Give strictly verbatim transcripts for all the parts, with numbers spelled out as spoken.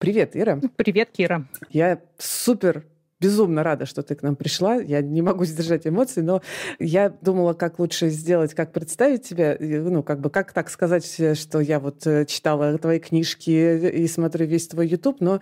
Привет, Ира. Привет, Кира. Я супер безумно рада, что ты к нам пришла. Я не могу сдержать эмоций, но я думала, как лучше сделать, как представить тебя, ну, как бы, как так сказать, что я вот читала твои книжки и смотрю весь твой YouTube, но...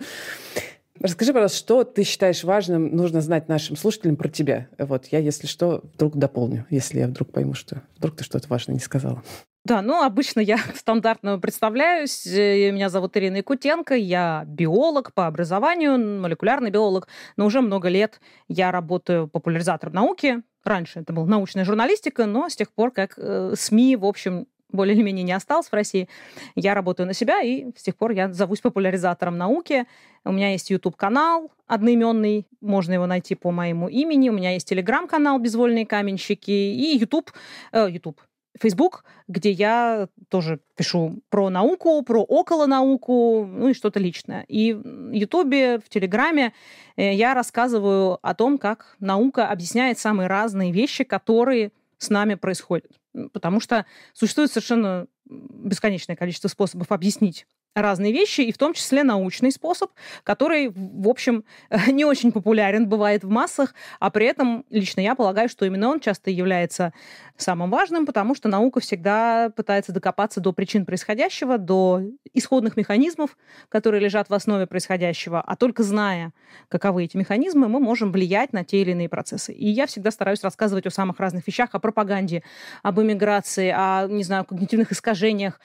Расскажи, пожалуйста, что ты считаешь важным, нужно знать нашим слушателям про тебя? Вот я, если что, вдруг дополню, если я вдруг пойму, что вдруг ты что-то важное не сказала. Да, ну, обычно я стандартно представляюсь. Меня зовут Ирина Якутенко, я биолог по образованию, молекулярный биолог, но уже много лет я работаю популяризатором науки. Раньше это была научная журналистика, но с тех пор, как СМИ, в общем, более или менее не осталось в России, я работаю на себя, и с тех пор я зовусь популяризатором науки. У меня есть YouTube-канал одноименный, можно его найти по моему имени. У меня есть Telegram-канал «Безвольные каменщики» и YouTube, э, YouTube, Facebook, где я тоже пишу про науку, про околонауку, ну и что-то личное. И в Ютубе, в Телеграме я рассказываю о том, как наука объясняет самые разные вещи, которые с нами происходят. Потому что существует совершенно бесконечное количество способов объяснить разные вещи, и в том числе научный способ, который, в общем, не очень популярен, бывает в массах, а при этом лично я полагаю, что именно он часто является самым важным, потому что наука всегда пытается докопаться до причин происходящего, до исходных механизмов, которые лежат в основе происходящего, а только зная, каковы эти механизмы, мы можем влиять на те или иные процессы. И я всегда стараюсь рассказывать о самых разных вещах, о пропаганде, об эмиграции, о, не знаю, когнитивных искажениях.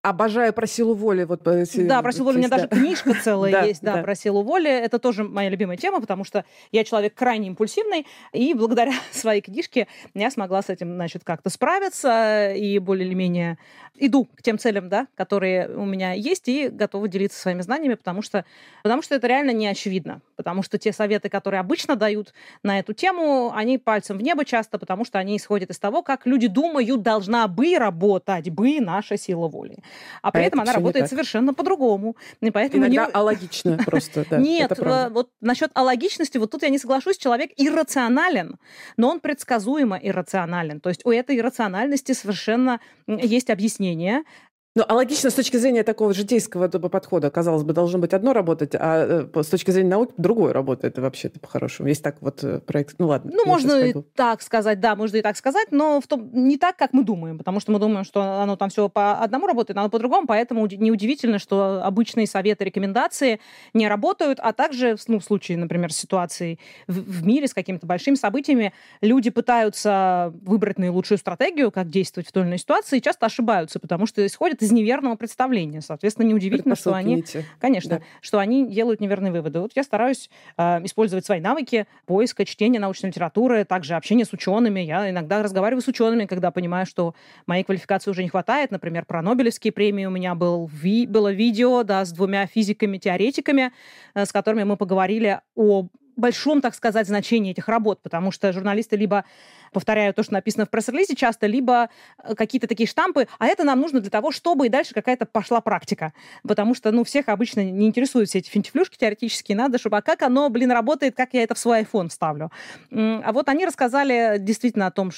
Обожаю «Про силу воли». Вот, да, «Про силу воли» у меня да. даже книжка целая да, есть, да, да, «Про силу воли». Это тоже моя любимая тема, потому что я человек крайне импульсивный, и благодаря своей книжке я смогла с этим, значит, как-то справиться, и более или менее иду к тем целям, да, которые у меня есть, и готова делиться своими знаниями, потому что, потому что это реально не очевидно, потому что те советы, которые обычно дают на эту тему, они пальцем в небо часто, потому что они исходят из того, как люди думают, должна бы работать бы наша сила воли. А при а этом это она работает совершенно по-другому. И поэтому иногда не... алогично просто. Да, нет, вот насчет алогичности, вот тут я не соглашусь, человек иррационален, но он предсказуемо иррационален. То есть у этой иррациональности совершенно есть объяснение. Ну, а логично с точки зрения такого житейского подхода, казалось бы, должно быть одно работать, а с точки зрения науки другое работает вообще-то по-хорошему. Если так вот проект... Ну, ладно. Ну, можно и так сказать, да, можно и так сказать, но в том... не так, как мы думаем, потому что мы думаем, что оно там все по одному работает, оно по-другому, поэтому неудивительно, что обычные советы, рекомендации не работают, а также, ну, в случае, например, ситуации в мире с какими-то большими событиями, люди пытаются выбрать наилучшую стратегию, как действовать в той или иной ситуации, и часто ошибаются, потому что исходят из из неверного представления. Соответственно, неудивительно, что они, конечно, да. что они делают неверные выводы. Вот я стараюсь э, использовать свои навыки поиска, чтения научной литературы, также общения с учеными. Я иногда разговариваю с учеными, когда понимаю, что моей квалификации уже не хватает. Например, про Нобелевские премии у меня был, ви, было видео да, с двумя физиками-теоретиками, э, с которыми мы поговорили о большом, так сказать, значении этих работ, потому что журналисты либо повторяют то, что написано в пресс-релизе часто, либо какие-то такие штампы, а это нам нужно для того, чтобы и дальше какая-то пошла практика, потому что, ну, всех обычно не интересуют все эти финтифлюшки теоретические, надо, чтобы, а как оно, блин, работает, как я это в свой iPhone вставлю. А вот они рассказали действительно о том,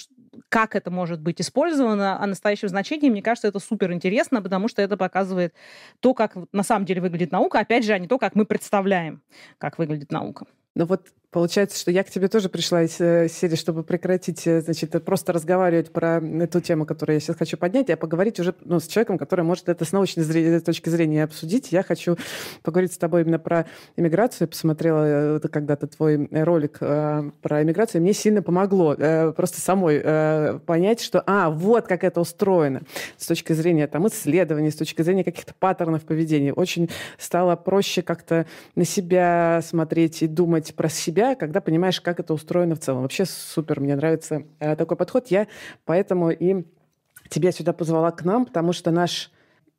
как это может быть использовано, о настоящем значении, мне кажется, это суперинтересно, потому что это показывает то, как на самом деле выглядит наука, опять же, а не то, как мы представляем, как выглядит наука. Ну вот получается, что я к тебе тоже пришла из серии, чтобы прекратить, значит, просто разговаривать про эту тему, которую я сейчас хочу поднять, а поговорить уже ну, с человеком, который может это с научной зрения, точки зрения обсудить. Я хочу поговорить с тобой именно про эмиграцию. Посмотрела когда-то твой ролик э, про эмиграцию, мне сильно помогло э, просто самой э, понять, что а, вот как это устроено с точки зрения там, исследований, с точки зрения каких-то паттернов поведения. Очень стало проще как-то на себя смотреть и думать про себя, когда понимаешь, как это устроено в целом. Вообще супер, мне нравится э, такой подход. Я поэтому и тебя сюда позвала к нам, потому что наш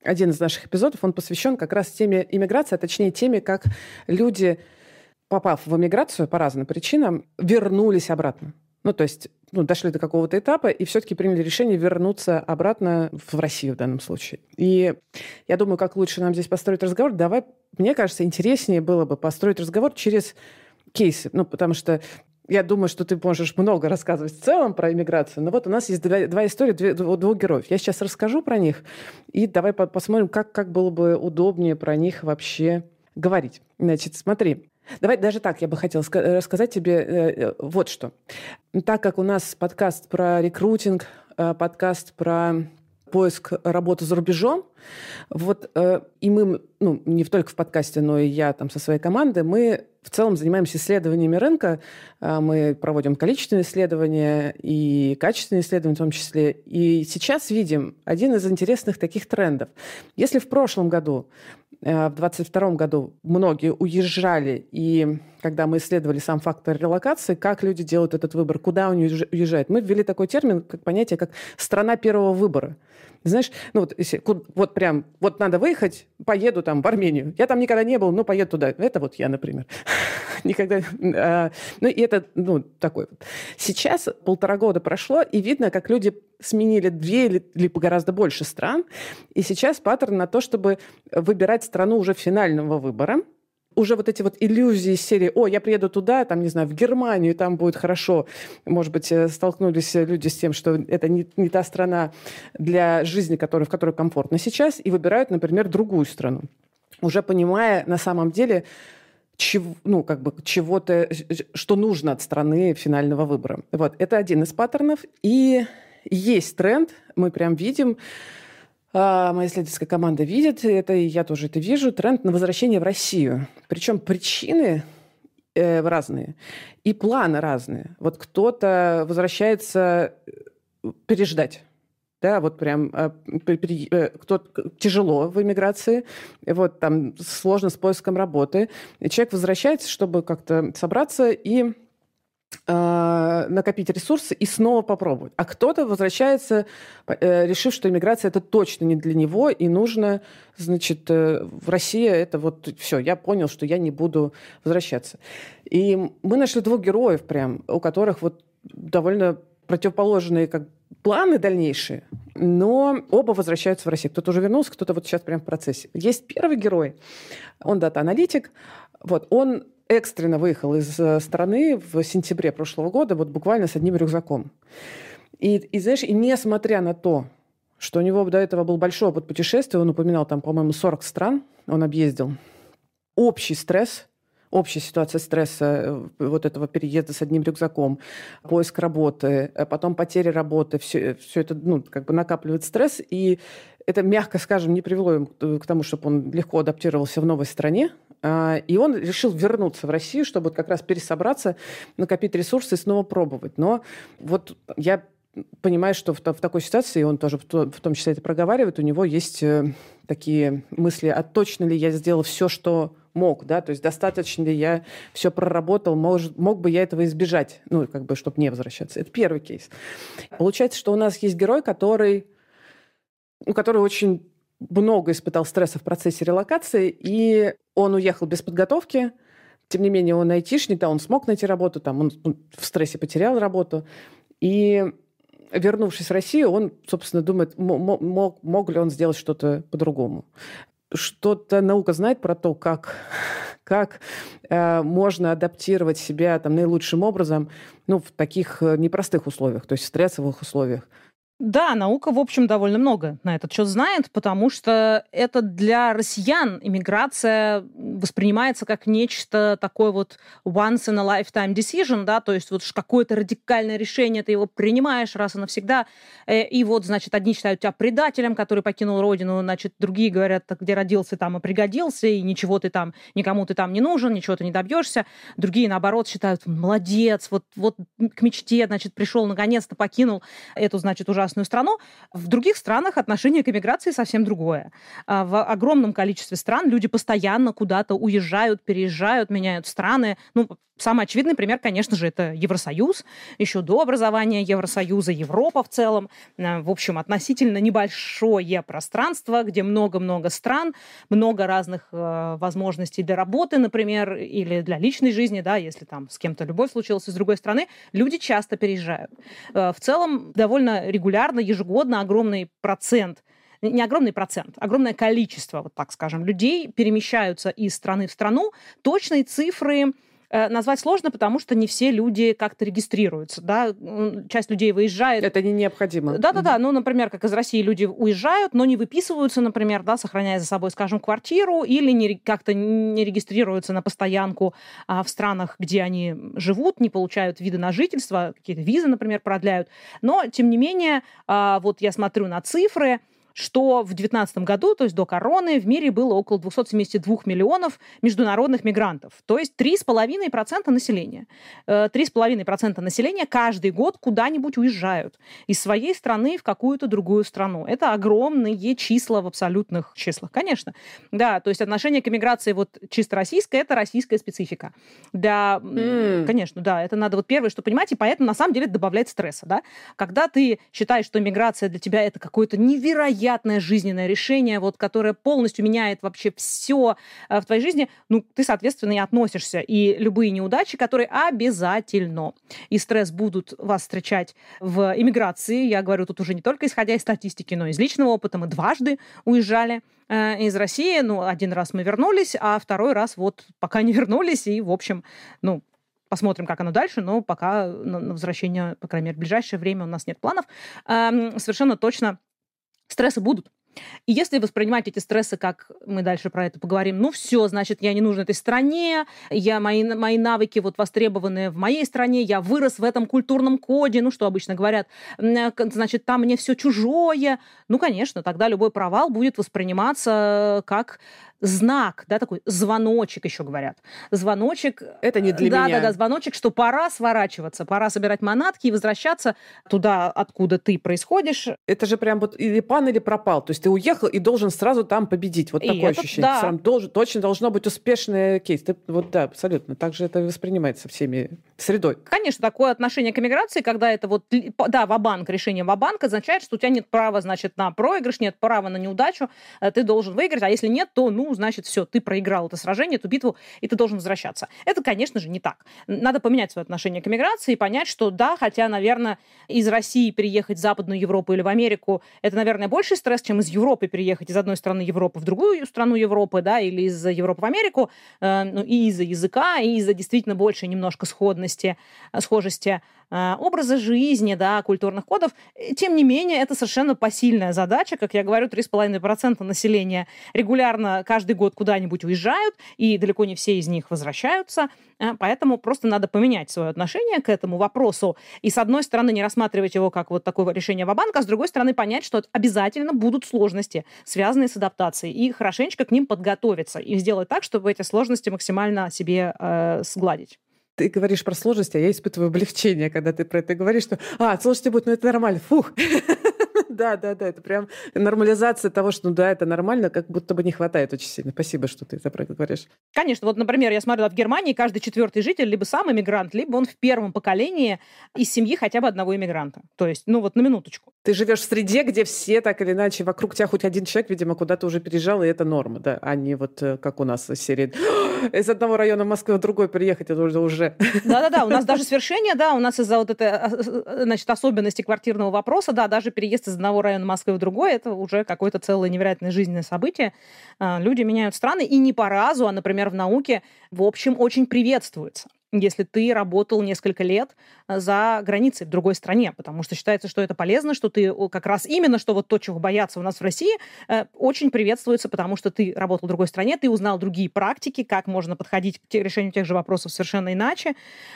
один из наших эпизодов, он посвящен как раз теме иммиграции, а точнее теме, как люди, попав в эмиграцию по разным причинам, вернулись обратно. Ну, то есть ну, дошли до какого-то этапа и все-таки приняли решение вернуться обратно в Россию в данном случае. И я думаю, как лучше нам здесь построить разговор. Давай, мне кажется, интереснее было бы построить разговор через... кейсы, ну, потому что я думаю, что ты можешь много рассказывать в целом про иммиграцию, но вот у нас есть два, два истории, две, двух героев. Я сейчас расскажу про них, и давай по- посмотрим, как, как было бы удобнее про них вообще говорить. Значит, смотри. Давай даже так, я бы хотела рассказать тебе вот что. Так как у нас подкаст про рекрутинг, подкаст про поиск работы за рубежом, вот, и мы, ну, не только в подкасте, но и я там со своей командой, мы в целом занимаемся исследованиями рынка, мы проводим количественные исследования и качественные исследования в том числе, и сейчас видим один из интересных таких трендов. Если в прошлом году, в двадцать втором году многие уезжали, и когда мы исследовали сам фактор релокации, как люди делают этот выбор, куда они уезжают, мы ввели такой термин, как понятие, как «страна первого выбора». Знаешь, ну вот, если, вот прям, вот надо выехать, поеду там в Армению. Я там никогда не был, но поеду туда. Это вот я, например. Никогда. А, ну и это, ну, такой вот. Сейчас полтора года прошло, и видно, как люди сменили две или, или гораздо больше стран. И сейчас паттерн на то, чтобы выбирать страну уже финального выбора. Уже вот эти вот иллюзии серии «О, я приеду туда, там, не знаю, в Германию, там будет хорошо». Может быть, столкнулись люди с тем, что это не, не та страна для жизни, которая, в которой комфортно сейчас, и выбирают, например, другую страну, уже понимая на самом деле, чего, ну, как бы, чего-то, что нужно от страны финального выбора. Вот, это один из паттернов. И есть тренд, мы прям видим, моя исследовательская команда видит это, и я тоже это вижу, тренд на возвращение в Россию. Причем причины э, разные и планы разные. Вот кто-то возвращается переждать. Да, вот прям кто-то тяжело в эмиграции, вот там сложно с поиском работы. И человек возвращается, чтобы как-то собраться и накопить ресурсы и снова попробовать. А кто-то возвращается, решив, что иммиграция это точно не для него, и нужно, значит, в России это вот все, я понял, что я не буду возвращаться. И мы нашли двух героев прям, у которых вот довольно противоположные как планы дальнейшие, но оба возвращаются в Россию. Кто-то уже вернулся, кто-то вот сейчас прям в процессе. Есть первый герой, он дата-аналитик, вот, он экстренно выехал из страны в сентябре прошлого года, вот буквально с одним рюкзаком. И, и знаешь, и несмотря на то, что у него до этого был большой опыт путешествий, он упоминал там, по-моему, сорок стран, он объездил, общий стресс, общая ситуация стресса, вот этого переезда с одним рюкзаком, поиск работы, потом потеря работы, все, все это, ну, как бы накапливает стресс, и это, мягко скажем, не привело его к тому, чтобы он легко адаптировался в новой стране. И он решил вернуться в Россию, чтобы как раз пересобраться, накопить ресурсы и снова пробовать. Но вот я понимаю, что в такой ситуации, он тоже в том числе это проговаривает, у него есть такие мысли, а точно ли я сделал все, что мог, да, то есть достаточно ли я все проработал, может, мог бы я этого избежать, ну, как бы, чтобы не возвращаться. Это первый кейс. Получается, что у нас есть герой, который, который очень много испытал стресса в процессе релокации, и он уехал без подготовки. Тем не менее, он айтишник, да, он смог найти работу, там, он в стрессе потерял работу. И, вернувшись в Россию, он, собственно, думает, мог, мог ли он сделать что-то по-другому. Что-то наука знает про то, как, как э, можно адаптировать себя там, наилучшим образом, ну, в таких непростых условиях, то есть в стрессовых условиях. Да, наука, в общем, довольно много на этот счет знает, потому что это для россиян иммиграция воспринимается как нечто такое вот once in a lifetime decision, да, то есть вот какое-то радикальное решение, ты его принимаешь раз и навсегда, и вот, значит, одни считают тебя предателем, который покинул родину, значит, другие говорят, где родился, там и пригодился, и ничего ты там, никому ты там не нужен, ничего ты не добьешься, другие, наоборот, считают, молодец, вот, вот к мечте, значит, пришел, наконец-то покинул эту, значит, ужасную страну. В других странах отношение к эмиграции совсем другое. В огромном количестве стран люди постоянно куда-то уезжают, переезжают, меняют страны. Ну, самый очевидный пример, конечно же, это Евросоюз. Еще до образования Евросоюза, Европа в целом. В общем, относительно небольшое пространство, где много-много стран, много разных возможностей для работы, например, или для личной жизни, да, если там с кем-то любовь случилась из другой страны. Люди часто переезжают. В целом, довольно регулярно Регулярно, ежегодно огромный процент, не огромный процент, огромное количество, вот так скажем, людей перемещаются из страны в страну. Точные цифры назвать сложно, потому что не все люди как-то регистрируются, да, часть людей выезжает. Это не необходимо. Да-да-да, ну, например, как из России люди уезжают, но не выписываются, например, да, сохраняя за собой, скажем, квартиру, или не, как-то не регистрируются на постоянку а, в странах, где они живут, не получают виды на жительство, какие-то визы, например, продляют. Но, тем не менее, а, вот я смотрю на цифры, что в две тысячи девятнадцатом году, то есть до короны, в мире было около двухсот семидесяти двух миллионов международных мигрантов, то есть три с половиной процента населения. три с половиной процента населения каждый год куда-нибудь уезжают из своей страны в какую-то другую страну. Это огромные числа в абсолютных числах, конечно. Да, то есть отношение к иммиграции вот чисто российское, это российская специфика. Да, mm. конечно, да, это надо вот первое, что понимать, и поэтому на самом деле это добавляет стресса, да. Когда ты считаешь, что иммиграция для тебя это какое-то невероятное жизненное решение, вот, которое полностью меняет вообще все в твоей жизни, ну, ты, соответственно, и относишься. И любые неудачи, которые обязательно и стресс будут вас встречать в эмиграции, я говорю тут уже не только исходя из статистики, но и из личного опыта. Мы дважды уезжали из России, ну, один раз мы вернулись, а второй раз вот пока не вернулись, и, в общем, ну, посмотрим, как оно дальше, но пока на возвращение, по крайней мере, в ближайшее время у нас нет планов. Совершенно точно стрессы будут. И если воспринимать эти стрессы, как мы дальше про это поговорим, ну все, значит, я не нужен этой стране, я, мои, мои навыки вот востребованы в моей стране, я вырос в этом культурном коде, ну что обычно говорят, значит, там мне все чужое. Ну, конечно, тогда любой провал будет восприниматься как знак, да, такой звоночек, еще говорят. Звоночек. Это не для да, меня. Да, да, звоночек, что пора сворачиваться, пора собирать манатки и возвращаться туда, откуда ты происходишь. Это же прям вот или пан, или пропал. То есть ты уехал и должен сразу там победить. Вот и такое это, ощущение. Да. Сам должен, точно должно быть успешный кейс. Ты, вот да, абсолютно. Так же это воспринимается всеми средой. Конечно, такое отношение к эмиграции, когда это вот, да, ва-банк, решение ва-банка, означает, что у тебя нет права, значит, на проигрыш, нет права на неудачу, ты должен выиграть, а если нет, то, ну, значит, все, ты проиграл это сражение, эту битву, и ты должен возвращаться. Это, конечно же, не так. Надо поменять свое отношение к эмиграции и понять, что да, хотя, наверное, из России переехать в Западную Европу или в Америку, это, наверное, больше стресс, чем из Европы переехать из одной страны Европы в другую страну Европы, да, или из Европы в Америку, э, ну, и из-за языка, и из-за действительно больше немножко сходности, схожести э, образа жизни, да, культурных кодов. Тем не менее, это совершенно посильная задача. Как я говорю, три с половиной процента населения регулярно каждый год куда-нибудь уезжают, и далеко не все из них возвращаются. Поэтому просто надо поменять свое отношение к этому вопросу. И, с одной стороны, не рассматривать его как вот такое решение ва-банка, а с другой стороны, понять, что обязательно будут сложности, связанные с адаптацией, и хорошенечко к ним подготовиться, и сделать так, чтобы эти сложности максимально себе э, сгладить. Ты говоришь про сложности, а я испытываю облегчение, когда ты про это говоришь, что «А, сложности будут, ну это нормально, фух». Да, да, да, это прям нормализация того, что ну да, это нормально, как будто бы не хватает очень сильно. Спасибо, что ты про это говоришь. Конечно, вот, например, я смотрела, в Германии каждый четвертый житель либо сам иммигрант, либо он в первом поколении из семьи хотя бы одного иммигранта. То есть, ну вот на минуточку. Ты живешь в среде, где все так или иначе, вокруг тебя хоть один человек, видимо, куда-то уже переезжал, и это норма, да, а не вот как у нас из серии из одного района Москвы в другой переехать, это уже... Да-да-да, у нас даже свершение, да, у нас из-за вот этой, значит, особенности квартирного вопроса, да, даже переезд из одного района Москвы в другой, это уже какое-то целое невероятное жизненное событие. Люди меняют страны, и не по разу, а, например, в науке, в общем, очень приветствуется, если ты работал несколько лет за границей в другой стране, потому что считается, что это полезно, что ты как раз именно, что вот то, чего боятся у нас в России, очень приветствуется, потому что ты работал в другой стране, ты узнал другие практики, как можно подходить к решению тех же вопросов совершенно иначе,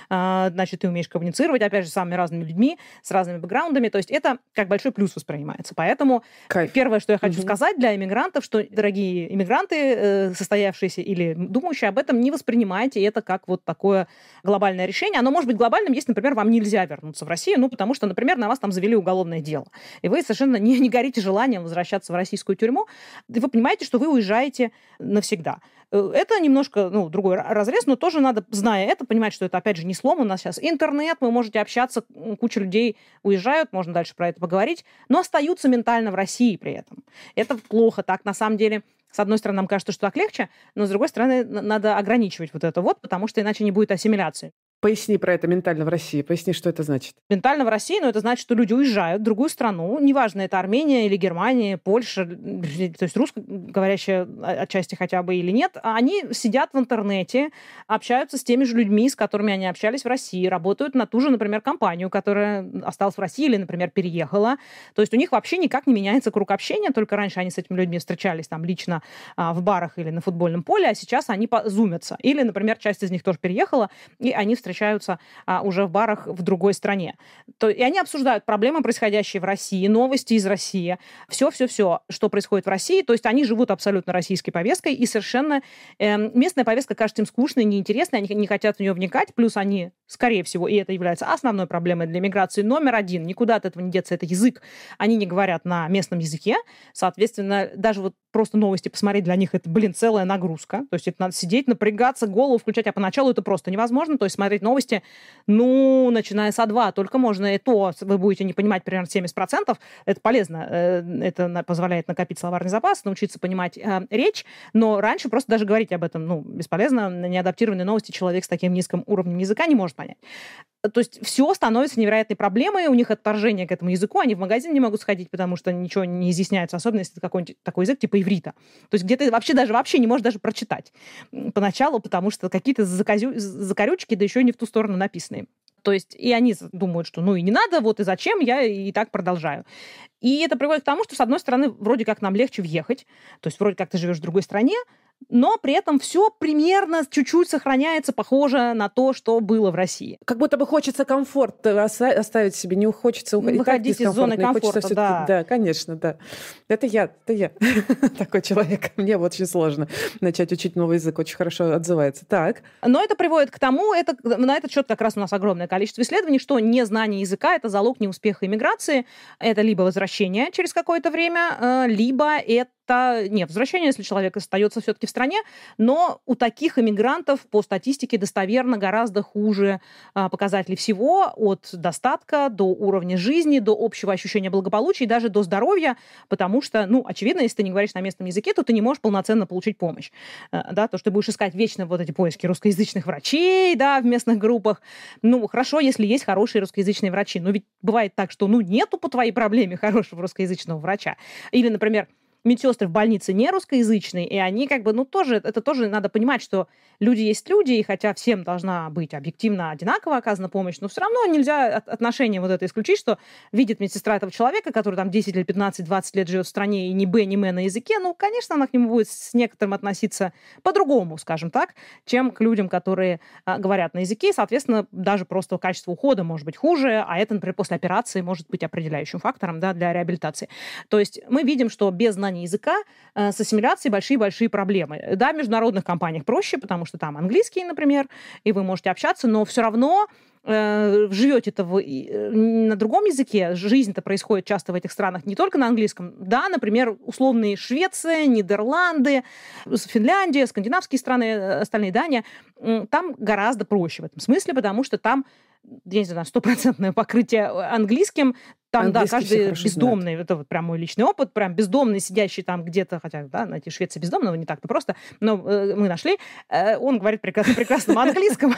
значит, ты умеешь коммуницировать, опять же, с самыми разными людьми, с разными бэкграундами, то есть это как большой плюс воспринимается. Поэтому Кайф. Первое, что я хочу угу. сказать для иммигрантов, что, дорогие иммигранты, состоявшиеся или думающие об этом, не воспринимайте это как вот такое глобальное решение. Оно может быть глобальным, если, например, вам нельзя вернуться в Россию, ну, потому что, например, на вас там завели уголовное дело, и вы совершенно не, не горите желанием возвращаться в российскую тюрьму, и вы понимаете, что вы уезжаете навсегда. Это немножко, ну, другой разрез, но тоже надо, зная это, понимать, что это, опять же, не слом, у нас сейчас интернет, вы можете общаться, куча людей уезжают, можно дальше про это поговорить, но остаются ментально в России при этом. Это плохо, так на самом деле... С одной стороны, нам кажется, что так легче, но с другой стороны, надо ограничивать вот это вот, потому что иначе не будет ассимиляции. Поясни про это ментально в России. Поясни, что это значит. Ментально в России, ну, это значит, что люди уезжают в другую страну. Неважно, это Армения или Германия, Польша, то есть русскоговорящая отчасти хотя бы или нет. Они сидят в интернете, общаются с теми же людьми, с которыми они общались в России, работают на ту же, например, компанию, которая осталась в России или, например, переехала. То есть у них вообще никак не меняется круг общения. Только раньше они с этими людьми встречались там лично в барах или на футбольном поле, а сейчас они зумятся. Или, например, часть из них тоже переехала, и они встречаются встречаются а, уже в барах в другой стране. То, и они обсуждают проблемы, происходящие в России, новости из России, все-все-все, что происходит в России. То есть они живут абсолютно российской повесткой, и совершенно э, местная повестка кажется им скучной, неинтересной, они не хотят в нее вникать, плюс они, скорее всего, и это является основной проблемой для миграции номер один, никуда от этого не деться, это язык. Они не говорят на местном языке, соответственно, даже вот просто новости посмотреть для них, это, блин, целая нагрузка. То есть это надо сидеть, напрягаться, голову включать, а поначалу это просто невозможно, то есть смотреть новости, ну, начиная с А2, только можно и то, вы будете не понимать примерно семьдесят процентов, это полезно, это позволяет накопить словарный запас, научиться понимать э, речь, но раньше просто даже говорить об этом, ну, бесполезно, неадаптированные новости человек с таким низким уровнем языка не может понять. То есть все становится невероятной проблемой, у них отторжение к этому языку, они в магазин не могут сходить, потому что ничего не изъясняется, особенно если это какой-нибудь такой язык типа иврита. То есть где ты вообще даже вообще не можешь даже прочитать поначалу, потому что какие-то закорючки, да еще и не в ту сторону написанные. То есть и они думают, что ну и не надо, вот и зачем, я и так продолжаю. И это приводит к тому, что, с одной стороны, вроде как нам легче въехать, то есть вроде как ты живешь в другой стране, но при этом все примерно чуть-чуть сохраняется, похоже на то, что было в России. Как будто бы хочется комфорт оставить себе, не хочется уходить. Выходить из зоны комфорта, да. Да, конечно, да. Это я, это я такой человек. Мне очень сложно начать учить новый язык, очень хорошо отзывается. Так. Но это приводит к тому, это, на этот счет как раз у нас огромное количество исследований, что незнание языка – это залог неуспеха иммиграции, это либо возвращение через какое-то время, либо это Это не возвращение, если человек остается все-таки в стране, но у таких иммигрантов по статистике достоверно гораздо хуже а, показатели всего, от достатка до уровня жизни, до общего ощущения благополучия и даже до здоровья, потому что, ну, очевидно, если ты не говоришь на местном языке, то ты не можешь полноценно получить помощь. А, да, то, что ты будешь искать вечно вот эти поиски русскоязычных врачей, да, в местных группах. Ну, хорошо, если есть хорошие русскоязычные врачи, но ведь бывает так, что, ну, нету по твоей проблеме хорошего русскоязычного врача. Или, например, медсестры в больнице не русскоязычные, и они как бы, ну, тоже, это тоже надо понимать, что люди есть люди, и хотя всем должна быть объективно одинаково оказана помощь, но все равно нельзя от отношения вот это исключить, что видит медсестра этого человека, который там десять или пятнадцать-двадцать лет живет в стране, и ни б, ни м на языке, ну, конечно, она к нему будет с некоторым относиться по-другому, скажем так, чем к людям, которые а, говорят на языке, и, соответственно, даже просто качество ухода может быть хуже, а это, например, после операции может быть определяющим фактором, да, для реабилитации. То есть мы видим, что без знания языка, с ассимиляцией большие-большие проблемы. Да, в международных компаниях проще, потому что там английский, например, и вы можете общаться, но все равно э, живете-то вы на другом языке, жизнь-то происходит часто в этих странах не только на английском. Да, например, условные Швеция, Нидерланды, Финляндия, скандинавские страны, остальные, Дания, там гораздо проще в этом смысле, потому что там, я не знаю, стопроцентное покрытие английским. Там, да, каждый бездомный, знает. Это вот прям мой личный опыт, прям бездомный, сидящий там где-то, хотя, да, найти швеца бездомного не так-то просто, но э, мы нашли, э, он говорит прекрасно, прекрасном английском,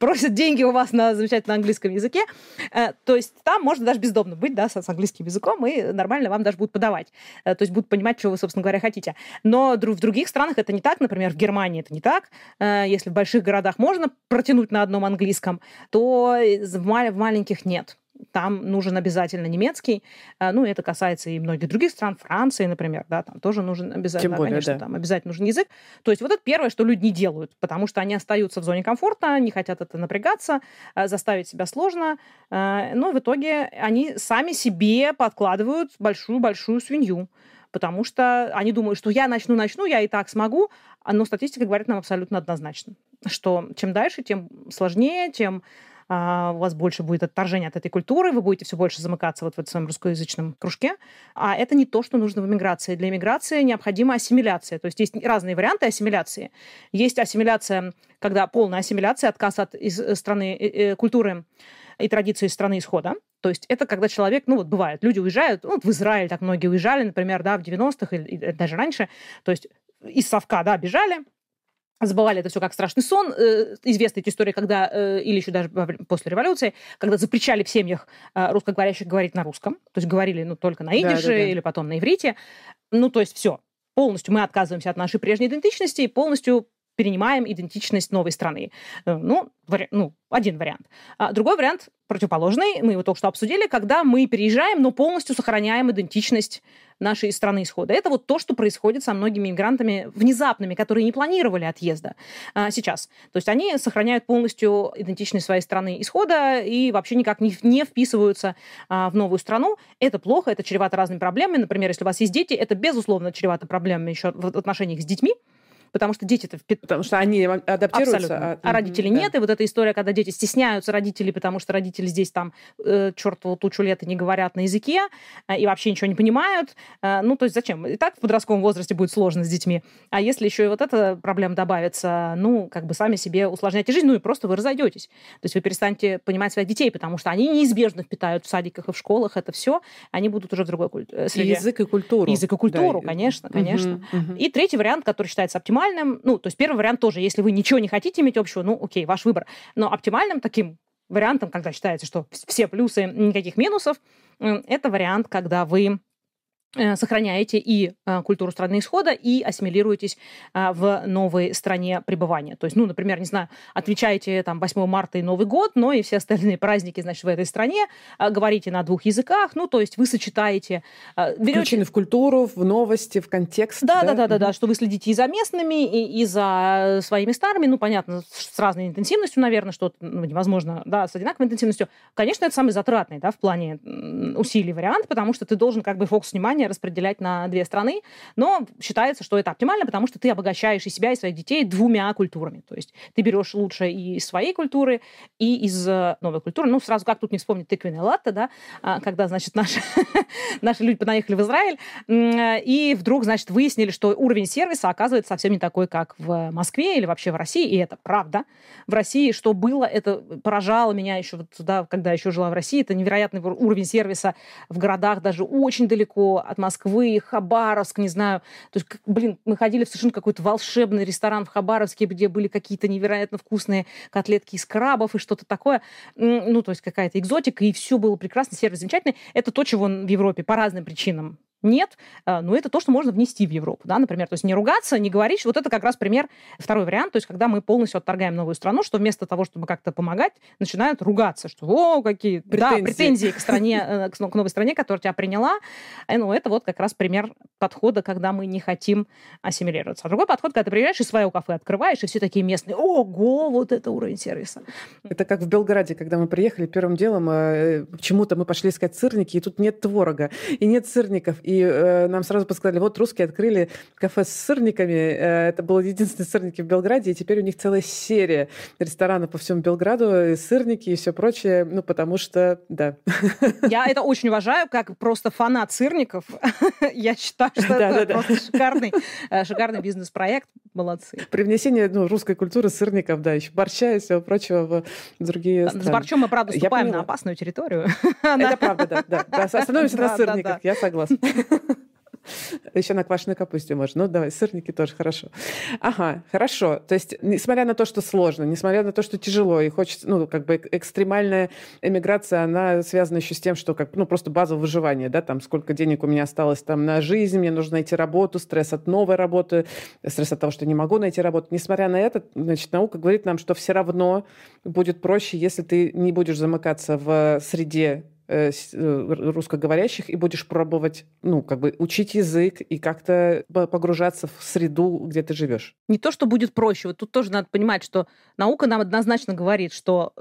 просит деньги у вас на замечательном английском языке, э, то есть там можно даже бездомно быть, да, с, с английским языком, и нормально вам даже будут подавать, э, то есть будут понимать, что вы, собственно говоря, хотите. Но друг, в других странах это не так, например, в Германии это не так, э, если в больших городах можно протянуть на одном английском, то в, мал- в маленьких нет. Там нужен обязательно немецкий. Ну, это касается и многих других стран. Франции, например, да, там тоже нужен обязательно, более, конечно, да. Там обязательно нужен язык. То есть вот это первое, что люди не делают, потому что они остаются в зоне комфорта, не хотят это напрягаться, заставить себя сложно. Но в итоге они сами себе подкладывают большую-большую свинью, потому что они думают, что я начну-начну, я и так смогу, но статистика говорит нам абсолютно однозначно, что чем дальше, тем сложнее, тем Uh, у вас больше будет отторжение от этой культуры, вы будете все больше замыкаться вот в этом своем русскоязычном кружке. А это не то, что нужно в эмиграции. Для эмиграции необходима ассимиляция. То есть есть разные варианты ассимиляции. Есть ассимиляция, когда полная ассимиляция, отказ от страны, э, культуры и традиции страны исхода. То есть это когда человек, ну вот бывает, люди уезжают, ну, вот в Израиль так многие уезжали, например, да, в девяностых или даже раньше, то есть из совка, да, бежали, забывали это все как страшный сон. Известна эта история, когда, или еще даже после революции, когда запрещали в семьях русскоговорящих говорить на русском, то есть говорили ну, только на идише да, да, да. или потом на иврите. Ну, то есть все. Полностью мы отказываемся от нашей прежней идентичности и полностью перенимаем идентичность новой страны. Ну, вари... ну, один вариант. Другой вариант противоположный, мы его только что обсудили, когда мы переезжаем, но полностью сохраняем идентичность нашей страны исхода. Это вот то, что происходит со многими иммигрантами внезапными, которые не планировали отъезда а, сейчас. То есть они сохраняют полностью идентичность своей страны исхода и вообще никак не, не вписываются а, в новую страну. Это плохо, это чревато разными проблемами. Например, если у вас есть дети, это, безусловно, чревато проблемами еще в отношениях с детьми, потому что дети-то... Потому что они адаптируются. Абсолютно. А, а родителей да. нет. И вот эта история, когда дети стесняются родителей, потому что родители здесь там э, чертову тучу лет и не говорят на языке, э, и вообще ничего не понимают. Э, ну, то есть зачем? И так в подростковом возрасте будет сложно с детьми. А если еще и вот эта проблема добавится, ну, как бы сами себе усложняйте жизнь, ну и просто вы разойдетесь. То есть вы перестанете понимать своих детей, потому что они неизбежно впитают в садиках и в школах это все. Они будут уже в другой культуре. И язык и культуру. И язык и культуру, да. конечно, конечно. Угу, угу. И третий вариант, который считается оптимальным, ну, то есть первый вариант тоже, если вы ничего не хотите иметь общего, ну, окей, ваш выбор. Но оптимальным таким вариантом, когда считается, что все плюсы, никаких минусов, это вариант, когда вы сохраняете и культуру страны исхода, и ассимилируетесь в новой стране пребывания. То есть, ну, например, не знаю, отмечаете там восьмого марта и Новый год, но и все остальные праздники, значит, в этой стране, говорите на двух языках, ну, то есть вы сочетаете... Берете... Включены в культуру, в новости, в контекст. Да-да-да, что вы следите и за местными, и, и за своими старыми, ну, понятно, с разной интенсивностью, наверное, что ну, невозможно, да, с одинаковой интенсивностью. Конечно, это самый затратный, да, в плане усилий вариант, потому что ты должен как бы фокус внимания распределять на две страны, но считается, что это оптимально, потому что ты обогащаешь и себя, и своих детей двумя культурами. То есть ты берешь лучшее и из своей культуры, и из новой культуры. Ну, сразу как тут не вспомнить тыквенное латте, да, когда, значит, наши, наши люди понаехали в Израиль, и вдруг, значит, выяснили, что уровень сервиса оказывается совсем не такой, как в Москве или вообще в России, и это правда. В России, что было, это поражало меня еще, да, когда еще жила в России, это невероятный уровень сервиса в городах, даже очень далеко от Москвы, Хабаровск, не знаю. То есть, блин, мы ходили в совершенно какой-то волшебный ресторан в Хабаровске, где были какие-то невероятно вкусные котлетки из крабов и что-то такое. Ну, то есть, какая-то экзотика, и все было прекрасно, сервис замечательный. Это то, чего в Европе по разным причинам нет, но это то, что можно внести в Европу, да, например, то есть не ругаться, не говорить, вот это как раз пример, второй вариант, то есть когда мы полностью отторгаем новую страну, что вместо того, чтобы как-то помогать, начинают ругаться, что о, какие претензии, да, претензии к стране, к новой стране, которая тебя приняла, ну, это вот как раз пример подхода, когда мы не хотим ассимилироваться. А другой подход, когда ты приезжаешь и свое кафе открываешь, и все такие местные, ого, вот это уровень сервиса. Это как в Белграде, когда мы приехали, первым делом к чему-то мы пошли искать сырники, и тут нет творога, и нет сырников, и э, нам сразу подсказали, вот русские открыли кафе с сырниками, э, это было единственные сырники в Белграде, и теперь у них целая серия ресторанов по всему Белграду, и сырники и все прочее, ну, потому что, да. Я это очень уважаю, как просто фанат сырников. Я считаю, что это просто шикарный, шикарный бизнес-проект, молодцы. Привнесение ну, русской культуры сырников, да, еще борща и всего прочего в другие страны. С борщом мы, правда, вступаем на опасную территорию. Это правда, да. Остановимся на сырниках, я согласна. Еще на квашеной капусте можно. Ну, давай, сырники тоже хорошо. Ага, хорошо. То есть, несмотря на то, что сложно, несмотря на то, что тяжело, и хочется, ну, как бы экстремальная эмиграция, она связана еще с тем, что, как, ну, просто базовое выживание, да, там, сколько денег у меня осталось там на жизнь, мне нужно найти работу, стресс от новой работы, стресс от того, что не могу найти работу. Несмотря на это, значит, наука говорит нам, что все равно будет проще, если ты не будешь замыкаться в среде русскоговорящих и будешь пробовать, ну, как бы учить язык и как-то погружаться в среду, где ты живешь. Не то, что будет проще. Вот тут тоже надо понимать, что наука нам однозначно говорит, что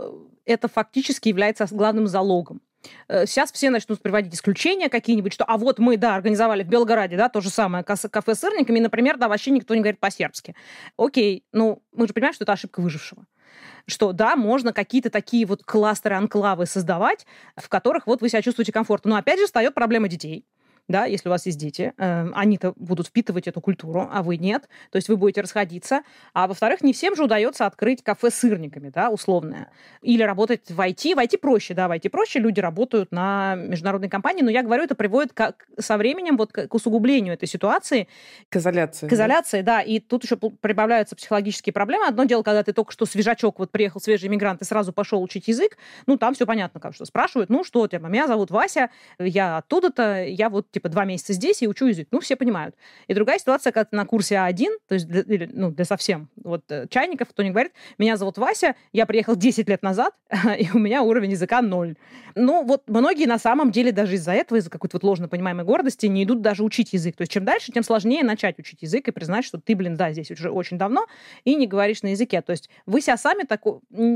это фактически является главным залогом. Сейчас все начнут приводить исключения какие-нибудь, что а вот мы, да, организовали в Белграде, да, то же самое, кафе с сырниками, и, например, да, вообще никто не говорит по-сербски. Окей, ну, мы же понимаем, что это ошибка выжившего. Что да, можно какие-то такие вот кластеры, анклавы создавать, в которых вот вы себя чувствуете комфортно. Но опять же встает проблема детей. да, если у вас есть дети, э, они-то будут впитывать эту культуру, а вы нет, то есть вы будете расходиться. А во-вторых, не всем же удается открыть кафе с сырниками, да, условное, или работать в ай ти. В ай ти проще, да, в ай ти проще, люди работают на международной компании, но я говорю, это приводит к, со временем вот к усугублению этой ситуации. К изоляции. К изоляции, да, да. И тут еще прибавляются психологические проблемы. Одно дело, когда ты только что свежачок, вот приехал свежий иммигрант, и сразу пошел учить язык, ну, там все понятно, как что спрашивают, ну, что тебя, меня зовут Вася, я оттуда-то, я вот, типа, два месяца здесь и учу язык. Ну, все понимают. И другая ситуация, как на курсе А один, то есть, для, или, ну, для совсем, вот, чайников, кто не говорит, меня зовут Вася, я приехал десять лет назад, и у меня уровень языка ноль. Ну, вот, многие на самом деле даже из-за этого, из-за какой-то вот ложно понимаемой гордости не идут даже учить язык. То есть, чем дальше, тем сложнее начать учить язык и признать, что ты, блин, да, здесь уже очень давно, и не говоришь на языке. То есть, вы себя сами, так,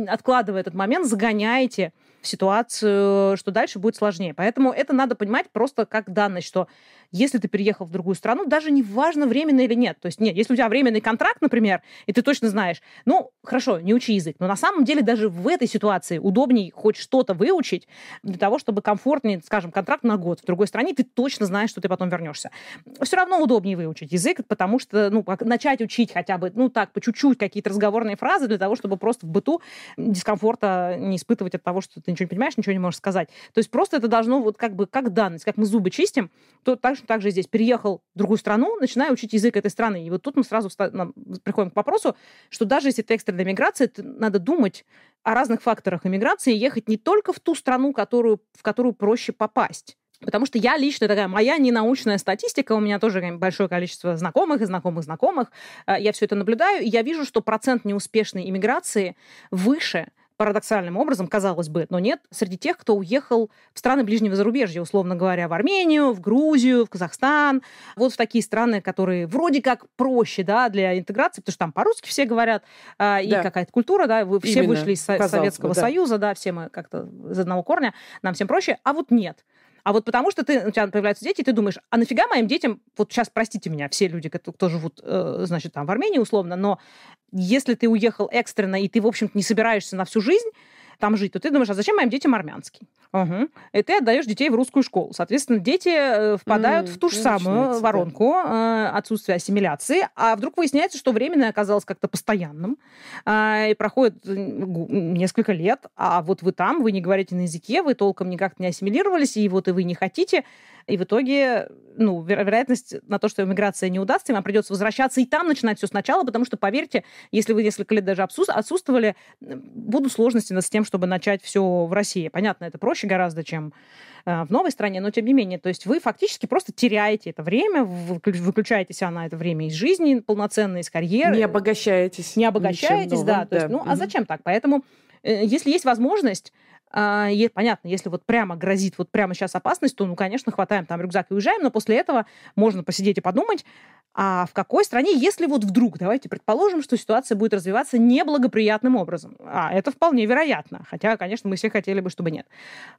откладывая этот момент, загоняете в ситуацию, что дальше будет сложнее. Поэтому это надо понимать просто как данность, что если ты переехал в другую страну, даже не важно, временно или нет. То есть, нет, если у тебя временный контракт, например, и ты точно знаешь, ну, хорошо, не учи язык, но на самом деле даже в этой ситуации удобней хоть что-то выучить для того, чтобы комфортнее, скажем, контракт на год в другой стране, ты точно знаешь, что ты потом вернешься. Все равно удобнее выучить язык, потому что, ну, начать учить хотя бы, ну, так, по чуть-чуть какие-то разговорные фразы для того, чтобы просто в быту дискомфорта не испытывать от того, что ты ничего не понимаешь, ничего не можешь сказать. То есть просто это должно вот как бы как данность, как мы зубы чистим, то так же, так же здесь. Переехал в другую страну, начинаю учить язык этой страны. И вот тут мы сразу приходим к вопросу, что даже если это экстренная миграция, это надо думать о разных факторах иммиграции и ехать не только в ту страну, которую, в которую проще попасть. Потому что я лично, такая моя ненаучная статистика, у меня тоже большое количество знакомых и знакомых-знакомых, я все это наблюдаю, и я вижу, что процент неуспешной иммиграции выше, парадоксальным образом, казалось бы, но нет, среди тех, кто уехал в страны ближнего зарубежья, условно говоря, в Армению, в Грузию, в Казахстан, вот в такие страны, которые вроде как проще, да, для интеграции, потому что там по-русски все говорят, и да, какая-то культура, да, вы все вышли из казалось Советского бы, да. Союза, да, все мы как-то из одного корня, нам всем проще, а вот нет. А вот потому что ты, у тебя появляются дети, и ты думаешь, а нафига моим детям, вот сейчас, простите меня, все люди, кто живут, значит, там в Армении условно, но если ты уехал экстренно, и ты, в общем-то, не собираешься на всю жизнь там жить, то ты думаешь, а зачем моим детям армянский? Угу. И ты отдаешь детей в русскую школу. Соответственно, дети впадают mm, в ту же самую воронку да. отсутствия ассимиляции, а вдруг выясняется, что временное оказалось как-то постоянным, и проходит несколько лет, а вот вы там, вы не говорите на языке, вы толком никак не ассимилировались, и вот и вы не хотите, и в итоге, ну, веро- вероятность на то, что иммиграция не удастся, вам придется возвращаться и там начинать все сначала, потому что, поверьте, если вы несколько лет даже отсутствовали, будут сложности с тем, чтобы начать все в России. Понятно, это проще гораздо, чем э, в новой стране, но тем не менее. То есть вы фактически просто теряете это время, выключаете себя на это время из жизни полноценной, из карьеры. Не обогащаетесь. Не обогащаетесь, да. То есть, ну, а зачем так? Поэтому, э, если есть возможность, э, понятно, если вот прямо грозит, вот прямо сейчас опасность, то, ну, конечно, хватаем там рюкзак и уезжаем, но после этого можно посидеть и подумать, а в какой стране, если вот вдруг, давайте предположим, что ситуация будет развиваться неблагоприятным образом. А это вполне вероятно. Хотя, конечно, мы все хотели бы, чтобы нет.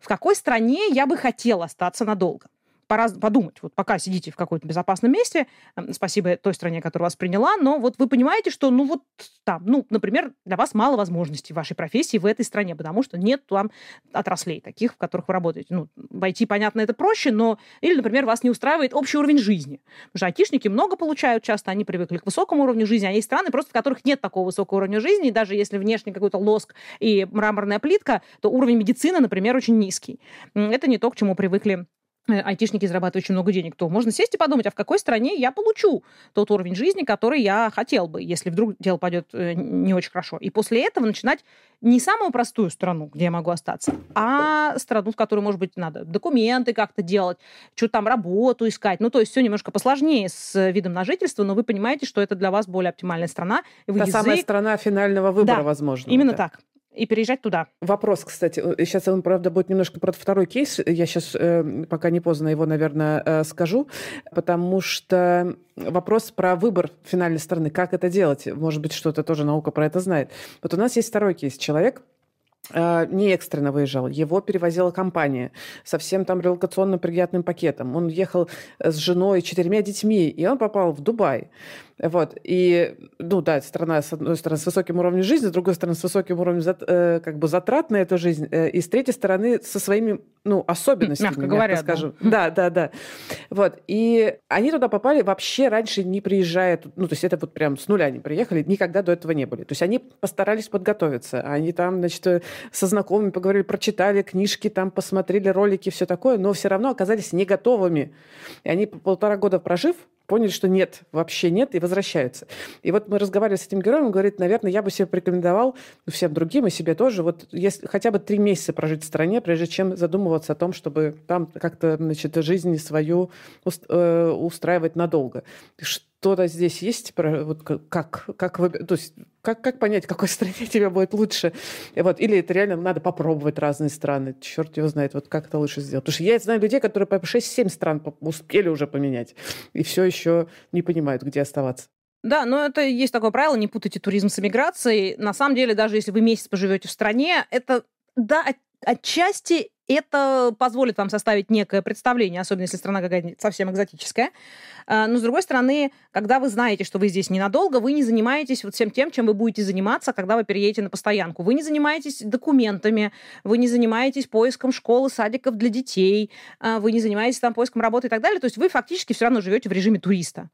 В какой стране я бы хотела остаться надолго? Пора подумать. Вот пока сидите в каком-то безопасном месте, спасибо той стране, которая вас приняла, но вот вы понимаете, что, ну вот там, ну, например, для вас мало возможностей в вашей профессии в этой стране, потому что нет там отраслей таких, в которых вы работаете. Ну, в ай ти, понятно, это проще, но... Или, например, вас не устраивает общий уровень жизни. Потому что айтишники много получают часто, они привыкли к высокому уровню жизни, а есть страны, просто в которых нет такого высокого уровня жизни, и даже если внешне какой-то лоск и мраморная плитка, то уровень медицины, например, очень низкий. Это не то, к чему привыкли айтишники, зарабатывают очень много денег, то можно сесть и подумать, а в какой стране я получу тот уровень жизни, который я хотел бы, если вдруг дело пойдет не очень хорошо. И после этого начинать не самую простую страну, где я могу остаться, а страну, в которой, может быть, надо документы как-то делать, что-то там, работу искать. Ну, то есть все немножко посложнее с видом на жительство, но вы понимаете, что это для вас более оптимальная страна. Вы Та язык... самая страна финального выбора, да, возможно. Именно да. так. И переезжать туда. Вопрос, кстати, сейчас он, правда, будет немножко про второй кейс. Я сейчас, э, пока не поздно, его, наверное, э, скажу, потому что вопрос про выбор финальной страны, как это делать. Может быть, что-то тоже наука про это знает. Вот у нас есть второй кейс. Человек не экстренно выезжал, его перевозила компания со всем там релокационно-приятным пакетом. Он ехал с женой, четырьмя детьми, и он попал в Дубай. Вот. И, ну да, страна, с одной стороны, с высоким уровнем жизни, с другой стороны, с высоким уровнем зат, э, как бы затрат на эту жизнь, э, и с третьей стороны, со своими, ну, особенностями, мягко говоря, мягко скажем. Да, да, да. Вот. И они туда попали вообще раньше не приезжая, ну, то есть это вот прям с нуля они приехали, никогда до этого не были. То есть они постарались подготовиться, они там, значит, со знакомыми поговорили, прочитали книжки, там посмотрели ролики, все такое, но все равно оказались не готовыми. И они полтора года прожив, поняли, что нет, вообще нет, и возвращаются. И вот мы разговаривали с этим героем, он говорит, наверное, я бы себе порекомендовал, ну, всем другим и себе тоже, вот если, хотя бы три месяца прожить в стране, прежде чем задумываться о том, чтобы там как-то, значит, жизнь свою устраивать надолго. Что-то здесь есть, вот как, как, то есть, как, как понять, в какой стране тебе будет лучше? Вот. Или это реально надо попробовать разные страны. Черт его знает, вот как это лучше сделать. Потому что я знаю людей, которые по шесть-семь стран успели уже поменять, и все еще не понимают, где оставаться. Да, но это есть такое правило, не путайте туризм с эмиграцией. На самом деле, даже если вы месяц поживете в стране, это, да, от, отчасти это позволит вам составить некое представление, особенно если страна какая-то совсем экзотическая. Но, с другой стороны, когда вы знаете, что вы здесь ненадолго, вы не занимаетесь вот всем тем, чем вы будете заниматься, когда вы переедете на постоянку. Вы не занимаетесь документами, вы не занимаетесь поиском школы, садиков для детей, вы не занимаетесь там поиском работы и так далее. То есть вы фактически все равно живете в режиме туриста.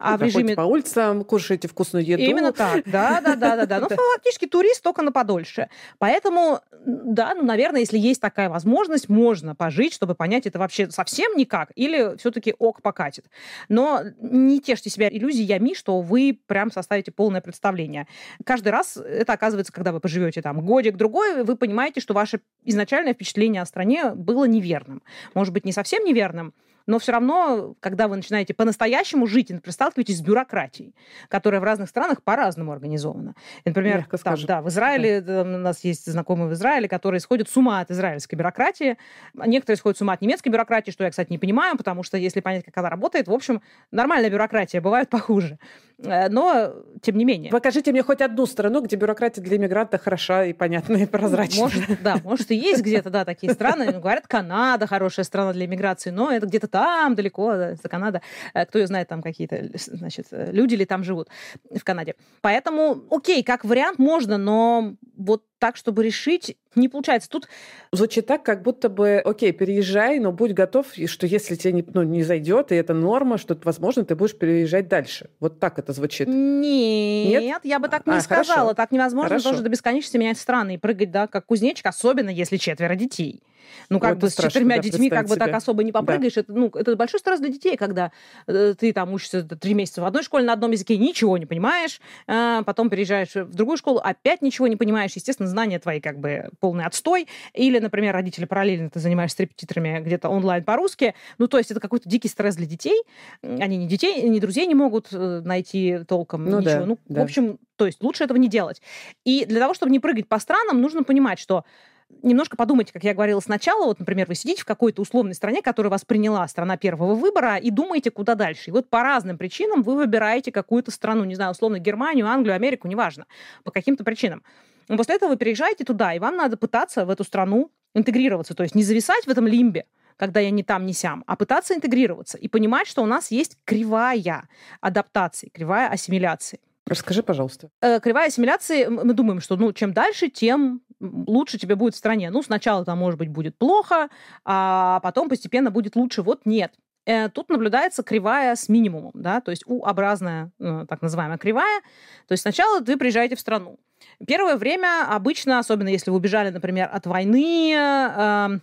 А вы в режиме... по улицам, кушаете вкусную еду. Именно так, да-да-да. Ну, фактически турист, только на подольше. Поэтому, да, ну, наверное, если есть такая возможность, можно пожить, чтобы понять, это вообще совсем никак, или все-таки ок покатит. Но не тешьте себя иллюзиями, что вы прям составите полное представление. Каждый раз это оказывается, когда вы поживете там годик-другой, вы понимаете, что ваше изначальное впечатление о стране было неверным. Может быть, не совсем неверным, но все равно, когда вы начинаете по-настоящему жить, например, сталкиваетесь с бюрократией, которая в разных странах по-разному организована. Например, там, да, в Израиле, да. Там, у нас есть знакомые в Израиле, которые сходят с ума от израильской бюрократии. Некоторые сходят с ума от немецкой бюрократии, что я, кстати, не понимаю, потому что если понять, как она работает, в общем, нормальная бюрократия, бывает похуже. Но, тем не менее. Покажите мне хоть одну страну, где бюрократия для иммигранта хороша и понятна, и прозрачна. Может, да, может, и есть где-то, да, такие страны. Говорят, Канада хорошая страна для иммиграции, но это где-то там далеко, да, за Канада. Кто ее знает, там какие-то, значит, люди ли там живут в Канаде. Поэтому, окей, как вариант можно, но вот так, чтобы решить, не получается. Тут звучит так, как будто бы, окей, переезжай, но будь готов, что если тебе не, ну, не зайдет, и это норма, что, возможно, ты будешь переезжать дальше. Вот так это звучит. Нет, Нет? я бы так не а, сказала. Хорошо. Так невозможно хорошо. Тоже до бесконечности менять страны и прыгать, да, как кузнечик, особенно если четверо детей. Ну, как вот бы с страшно, четырьмя да, детьми как бы себя. Так особо не попрыгаешь. Да. Это, ну, это большой стресс для детей, когда э, ты там учишься три месяца в одной школе на одном языке, ничего не понимаешь, э, потом переезжаешь в другую школу, опять ничего не понимаешь. Естественно, знания твои как бы полный отстой. Или, например, родители параллельно, ты занимаешься репетиторами где-то онлайн по-русски. Ну, то есть это какой-то дикий стресс для детей. Они ни детей, ни друзей не могут найти толком, ну, ничего. Да, ну, да. В общем, то есть лучше этого не делать. И для того, чтобы не прыгать по странам, нужно понимать, что немножко подумайте, как я говорила сначала, вот, например, вы сидите в какой-то условной стране, которая вас приняла, страна первого выбора, и думаете, куда дальше. И вот по разным причинам вы выбираете какую-то страну, не знаю, условно Германию, Англию, Америку, неважно, по каким-то причинам. Но после этого вы переезжаете туда, и вам надо пытаться в эту страну интегрироваться, то есть не зависать в этом лимбе, когда я не там, не сям, а пытаться интегрироваться и понимать, что у нас есть кривая адаптации, кривая ассимиляции. Расскажи, пожалуйста. Кривая ассимиляции, мы думаем, что, ну, чем дальше, тем лучше тебе будет в стране. Ну, сначала там, может быть, будет плохо, а потом постепенно будет лучше. Вот нет. Тут наблюдается кривая с минимумом, да, то есть U-образная, так называемая кривая. То есть сначала вы приезжаете в страну. Первое время обычно, особенно если вы убежали, например, от войны,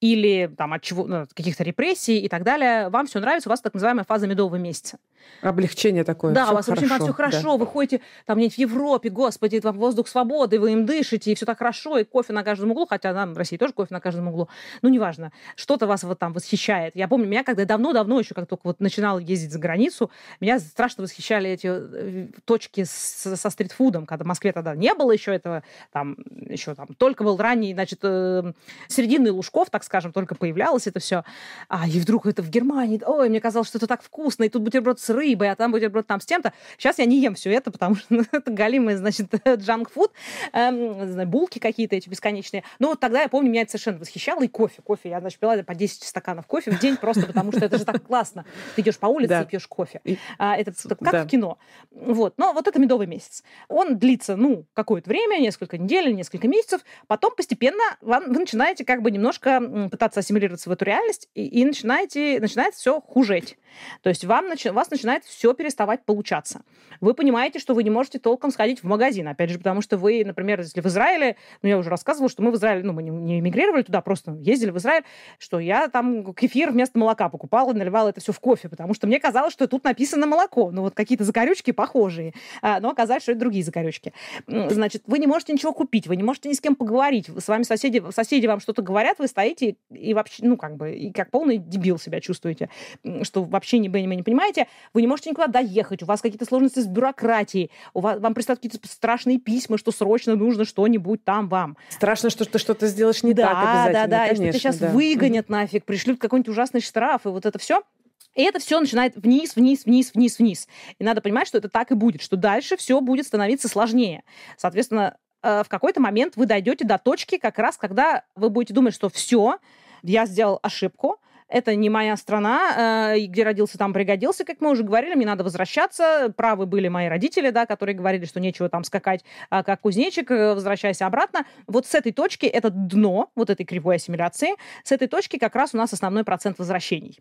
или там, от чего, ну, каких-то репрессий и так далее, вам все нравится, у вас так называемая фаза медового месяца. Облегчение такое. Да, у вас хорошо, все хорошо, да. Вы ходите там где-нибудь в Европе, господи, там воздух свободы, вы им дышите, и все так хорошо, и кофе на каждом углу, хотя там в России тоже кофе на каждом углу, ну, неважно, что-то вас вот там восхищает. Я помню, меня когда давно-давно еще, как только вот начинала ездить за границу, меня страшно восхищали эти точки с, со стритфудом, когда в Москве тогда не было еще этого, там, еще там только был ранний, значит, Срединный, Лужков, так скажем, только появлялось это все. А, и вдруг это в Германии, ой, мне казалось, что это так вкусно, и тут бутерброд с с рыбой, а там бутерброд там с тем-то. Сейчас я не ем все это, потому что это галимый, значит, джанк-фуд, булки какие-то эти бесконечные. Но вот тогда, я помню, меня это совершенно восхищало. И кофе. Кофе. Я, значит, пила по десять стаканов кофе в день просто потому, что это же так классно. Ты идешь по улице да. и пьешь кофе. А, это как да. в кино. Вот. Но вот это медовый месяц. Он длится, ну, какое-то время, несколько недель, несколько месяцев. Потом постепенно вам, вы начинаете как бы немножко пытаться ассимилироваться в эту реальность, и, и начинаете, начинает все хужеть. То есть вам, у вас начинает все переставать получаться. Вы понимаете, что вы не можете толком сходить в магазин. Опять же, потому что вы, например, если в Израиле, ну, я уже рассказывала, что мы в Израиле, ну, мы не, не эмигрировали туда, просто ездили в Израиль, что я там кефир вместо молока покупала, наливала это все в кофе, потому что мне казалось, что тут написано молоко. Ну, вот какие-то закорючки похожие. Но оказалось, что это другие закорючки. Значит, вы не можете ничего купить, вы не можете ни с кем поговорить. С вами соседи, соседи вам что-то говорят, вы стоите и вообще, ну, как бы, и как полный дебил себя чувствуете, что вообще не, вы не понимаете. Вы не можете никуда доехать, у вас какие-то сложности с бюрократией, у вас, вам присылают какие-то страшные письма, что срочно нужно что-нибудь там вам. Страшно, что ты что-то сделаешь не да, так обязательно, да, да, конечно. И что сейчас да. выгонят mm-hmm. нафиг, пришлют какой-нибудь ужасный штраф, и вот это все. И это все начинает вниз, вниз, вниз, вниз, вниз. И надо понимать, что это так и будет, что дальше все будет становиться сложнее. Соответственно, в какой-то момент вы дойдете до точки, как раз когда вы будете думать, что все, я сделал ошибку, это не моя страна, где родился, там пригодился, как мы уже говорили, мне надо возвращаться. Правы были мои родители, да, которые говорили, что нечего там скакать, как кузнечик, возвращайся обратно. Вот с этой точки, это дно вот этой кривой ассимиляции, с этой точки как раз у нас основной процент возвращений.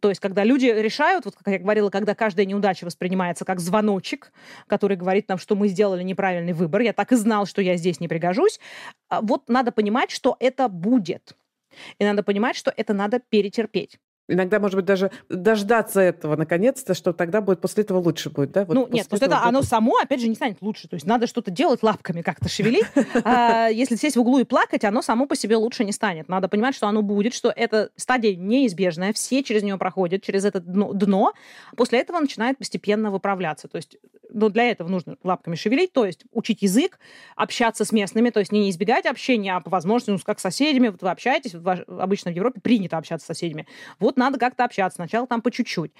То есть, когда люди решают, вот как я говорила, когда каждая неудача воспринимается как звоночек, который говорит нам, что мы сделали неправильный выбор, я так и знал, что я здесь не пригожусь. Вот надо понимать, что это будет. И надо понимать, что это надо перетерпеть. Иногда, может быть, даже дождаться этого наконец-то, что тогда будет, после этого лучше будет, да? Вот ну, нет, после этого это будет... оно само, опять же, не станет лучше. То есть надо что-то делать, лапками как-то шевелить. Если сесть в углу и плакать, оно само по себе лучше не станет. Надо понимать, что оно будет, что эта стадия неизбежная, все через нее проходят, через это дно. После этого начинает постепенно выправляться. То есть для этого нужно лапками шевелить, то есть учить язык, общаться с местными, то есть не избегать общения, а по возможности, как с соседями, вот вы общаетесь, обычно в Европе принято общаться с соседями. Вот надо как-то общаться. Сначала там по чуть-чуть.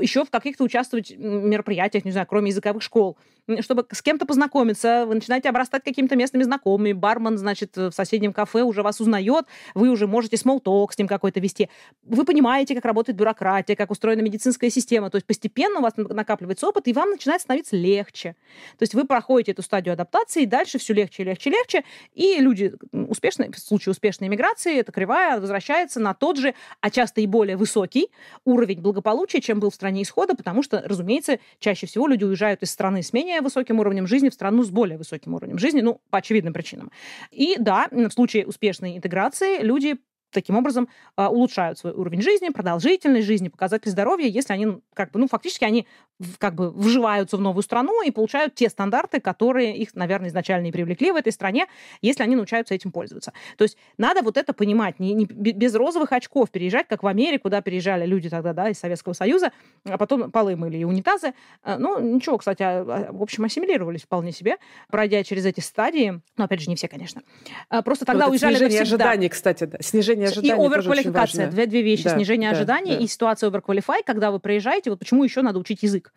Еще в каких-то участвовать мероприятиях, не знаю, кроме языковых школ. Чтобы с кем-то познакомиться, вы начинаете обрастать какими-то местными знакомыми. Бармен, значит, в соседнем кафе уже вас узнает, вы уже можете смолток с ним какой-то вести. Вы понимаете, как работает бюрократия, как устроена медицинская система. То есть постепенно у вас накапливается опыт, и вам начинает становиться легче. То есть вы проходите эту стадию адаптации, и дальше все легче, легче, легче. И люди успешные, в случае успешной миграции, эта кривая возвращается на тот же, а часто и более высокий уровень благополучия, чем был в стране исхода, потому что, разумеется, чаще всего люди уезжают из страны с менее высоким уровнем жизни в страну с более высоким уровнем жизни, ну, по очевидным причинам. И да, в случае успешной интеграции люди таким образом улучшают свой уровень жизни, продолжительность жизни, показатели здоровья, если они, как бы, ну, фактически они как бы вживаются в новую страну и получают те стандарты, которые их, наверное, изначально и привлекли в этой стране, если они научаются этим пользоваться. То есть надо вот это понимать, не, не, без розовых очков переезжать, как в Америку, да, переезжали люди тогда, да, из Советского Союза, а потом полы мыли и унитазы. Ну, ничего, кстати, в общем, ассимилировались вполне себе, пройдя через эти стадии, но, опять же, не все, конечно. Просто тогда вот уезжали навсегда. Снижение ожиданий, кстати, да. снижение И оверквалификация. Две, две вещи. Да, снижение да, ожиданий да. и ситуация оверквалифай, когда вы приезжаете, вот почему еще надо учить язык.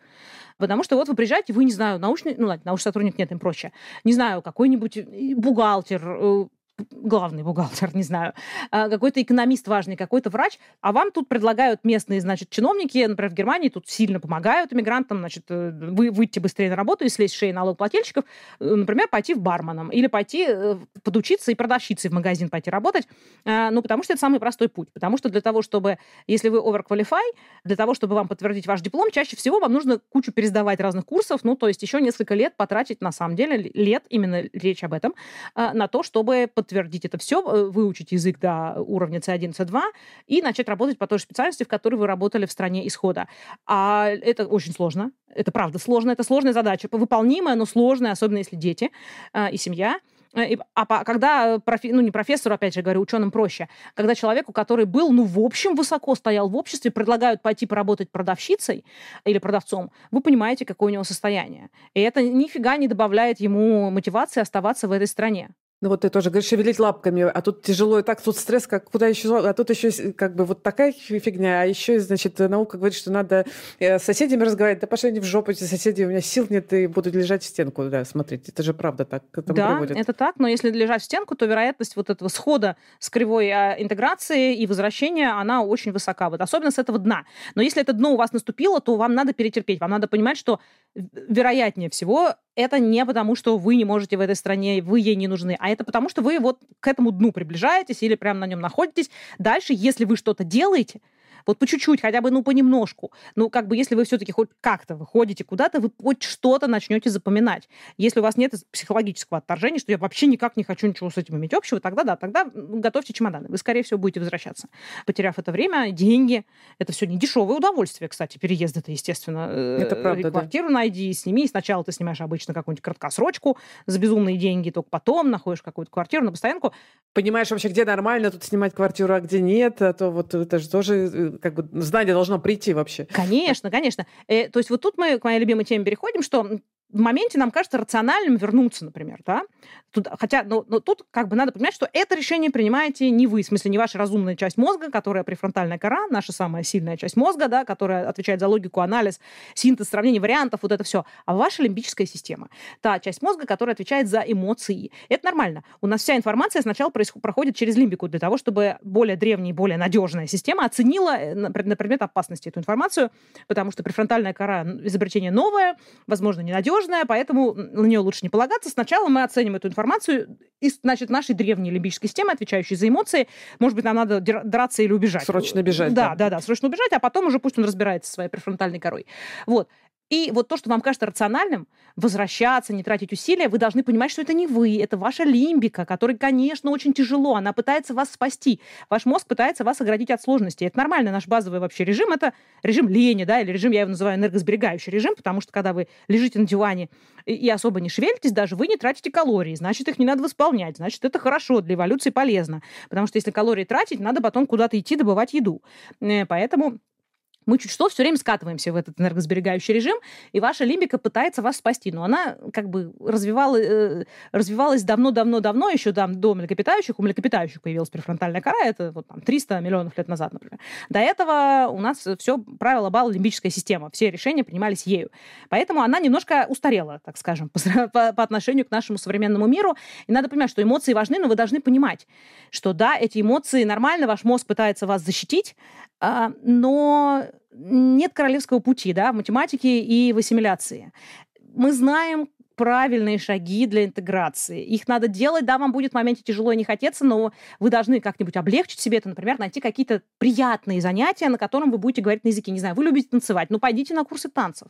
Потому что вот вы приезжаете, вы, не знаю, научный, ну ладно, научный сотрудник, нет, им проще. Не знаю, какой-нибудь бухгалтер, главный бухгалтер, не знаю, какой-то экономист важный, какой-то врач, а вам тут предлагают местные, значит, чиновники, например, в Германии тут сильно помогают иммигрантам, значит, вы выйти быстрее на работу и слезть с шеи налогоплательщиков, например, пойти в барменом или пойти подучиться и продавщицей в магазин пойти работать, ну, потому что это самый простой путь, потому что для того, чтобы, если вы оверквалифай, для того, чтобы вам подтвердить ваш диплом, чаще всего вам нужно кучу пересдавать разных курсов, ну, то есть еще несколько лет потратить, на самом деле, лет, именно речь об этом, на то, чтобы подтвердить подтвердить это все, выучить язык до уровня си один, си два и начать работать по той же специальности, в которой вы работали в стране исхода. А это очень сложно. Это правда сложно. Это сложная задача. Выполнимая, но сложная, особенно если дети и семья. А когда, ну не профессору, опять же говорю, ученым проще, когда человеку, который был, ну в общем, высоко стоял в обществе, предлагают пойти поработать продавщицей или продавцом, вы понимаете, какое у него состояние. И это нифига не добавляет ему мотивации оставаться в этой стране. Ну вот ты тоже говоришь, шевелить лапками, а тут тяжело, и так, тут стресс, как куда еще, а тут еще как бы вот такая фигня, а еще, значит, наука говорит, что надо с соседями разговаривать, да пошли они в жопу, эти соседи, у меня сил нет, и буду лежать в стенку, да, смотреть, это же правда так. К этому да, приводит. Это так, но если лежать в стенку, то вероятность вот этого схода с кривой интеграции и возвращения, она очень высока, вот, особенно с этого дна. Но если это дно у вас наступило, то вам надо перетерпеть, вам надо понимать, что вероятнее всего это не потому, что вы не можете в этой стране, вы ей не нужны, а это потому, что вы вот к этому дну приближаетесь или прямо на нем находитесь. Дальше, если вы что-то делаете, вот по чуть-чуть, хотя бы, ну, понемножку, ну, как бы, если вы все-таки хоть как-то выходите куда-то, вы хоть что-то начнете запоминать. Если у вас нет психологического отторжения, что я вообще никак не хочу ничего с этим иметь общего, тогда да, тогда готовьте чемоданы. Вы, скорее всего, будете возвращаться, потеряв это время, деньги. Это все не дешевое удовольствие, кстати, переезд это, естественно. Это правда, квартиру да. найди, сними. Сначала ты снимаешь обычно какую-нибудь краткосрочку за безумные деньги, только потом находишь какую-то квартиру на постоянку. Понимаешь вообще, где нормально тут снимать квартиру, а где нет, а то вот это же тоже... как бы знание должно прийти вообще. Конечно, конечно. Э, то есть вот тут мы к моей любимой теме переходим, что в моменте нам кажется рациональным вернуться, например, да? Туда, хотя, но, но тут как бы надо понимать, что это решение принимаете не вы, в смысле не ваша разумная часть мозга, которая префронтальная кора, наша самая сильная часть мозга, да, которая отвечает за логику, анализ, синтез, сравнение вариантов, вот это все, а ваша лимбическая система, та часть мозга, которая отвечает за эмоции. Это нормально. У нас вся информация сначала проходит через лимбику для того, чтобы более древняя, более надежная система оценила на предмет опасности эту информацию, потому что префронтальная кора изобретение новое, возможно, ненадежное, поэтому на нее лучше не полагаться. Сначала мы оценим эту информацию, и, значит, нашей древней лимбической системы, отвечающей за эмоции. Может быть, нам надо драться или убежать. Срочно бежать. Да, да, да, да, срочно убежать, а потом уже пусть он разбирается со своей префронтальной корой. Вот. И вот то, что вам кажется рациональным, возвращаться, не тратить усилия, вы должны понимать, что это не вы, это ваша лимбика, которой, конечно, очень тяжело, она пытается вас спасти, ваш мозг пытается вас оградить от сложностей. Это нормально, наш базовый вообще режим, это режим лени, да, или режим, я его называю энергосберегающий режим, потому что когда вы лежите на диване и особо не шевелитесь, даже вы не тратите калории, значит, их не надо восполнять, значит, это хорошо, для эволюции полезно, потому что если калории тратить, надо потом куда-то идти добывать еду. Поэтому... мы чуть что все время скатываемся в этот энергосберегающий режим, и ваша лимбика пытается вас спасти. Но она как бы развивала, э, развивалась давно-давно-давно, еще там, до млекопитающих. У млекопитающих появилась префронтальная кора, это вот, там, триста миллионов лет назад, например. До этого у нас все правило бала лимбическая система, все решения принимались ею. Поэтому она немножко устарела, так скажем, по, по, по отношению к нашему современному миру. И надо понимать, что эмоции важны, но вы должны понимать, что да, эти эмоции нормально, ваш мозг пытается вас защитить, э, но... нет королевского пути, да, в математике и в ассимиляции. Мы знаем правильные шаги для интеграции. Их надо делать, да, вам будет в моменте тяжело и не хотеться, но вы должны как-нибудь облегчить себе это, например, найти какие-то приятные занятия, на котором вы будете говорить на языке. Не знаю, вы любите танцевать, ну, пойдите на курсы танцев.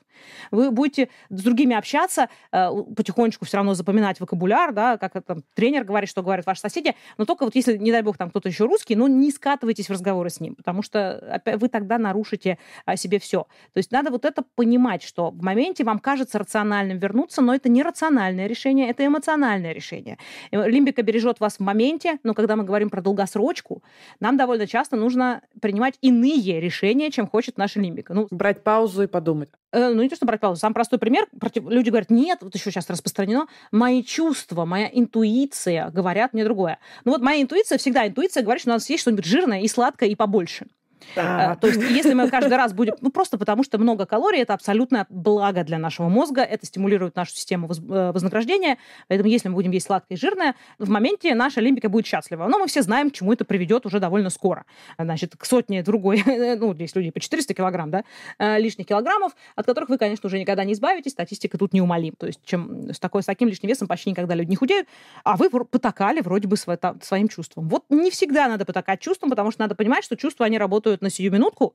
Вы будете с другими общаться, потихонечку все равно запоминать вокабуляр, да, как там тренер говорит, что говорят ваши соседи, но только вот если, не дай бог, там кто-то еще русский, ну, не скатывайтесь в разговоры с ним, потому что вы тогда нарушите себе все. То есть надо вот это понимать, что в моменте вам кажется рациональным вернуться, но это не рациональное решение, это эмоциональное решение. Лимбика бережет вас в моменте, но когда мы говорим про долгосрочку, нам довольно часто нужно принимать иные решения, чем хочет наша лимбика. Ну, брать паузу и подумать. Э, ну, не то, что брать паузу. Самый простой пример. Люди говорят, нет, вот еще сейчас распространено, мои чувства, моя интуиция говорят мне другое. Ну вот моя интуиция, всегда интуиция говорит, что у нас есть что-нибудь жирное и сладкое и побольше. Да. То есть если мы каждый раз будем... Ну, просто потому что много калорий, это абсолютное благо для нашего мозга, это стимулирует нашу систему вознаграждения, поэтому если мы будем есть сладкое и жирное, в моменте наша лимбика будет счастлива. Но мы все знаем, к чему это приведет уже довольно скоро. Значит, к сотне другой, ну, здесь люди по четыреста килограмм, да, лишних килограммов, от которых вы, конечно, уже никогда не избавитесь, статистика тут неумолима. То есть чем с, такой, с таким лишним весом почти никогда люди не худеют, а вы потакали вроде бы своим чувством. Вот не всегда надо потакать чувством, потому что надо понимать, что чувства, они работают на сию минутку,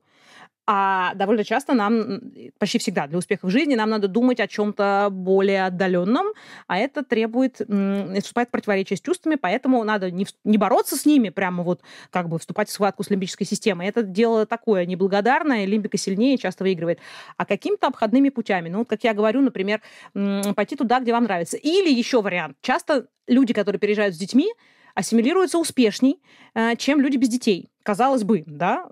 а довольно часто нам, почти всегда для успеха в жизни, нам надо думать о чем-то более отдаленном, а это требует, это вступает в противоречие с чувствами, поэтому надо не, не бороться с ними, прямо вот как бы вступать в схватку с лимбической системой. Это дело такое неблагодарное, лимбика сильнее часто выигрывает. А какими-то обходными путями, ну вот как я говорю, например, пойти туда, где вам нравится. Или еще вариант. Часто люди, которые переезжают с детьми, ассимилируются успешней, чем люди без детей. Казалось бы, да,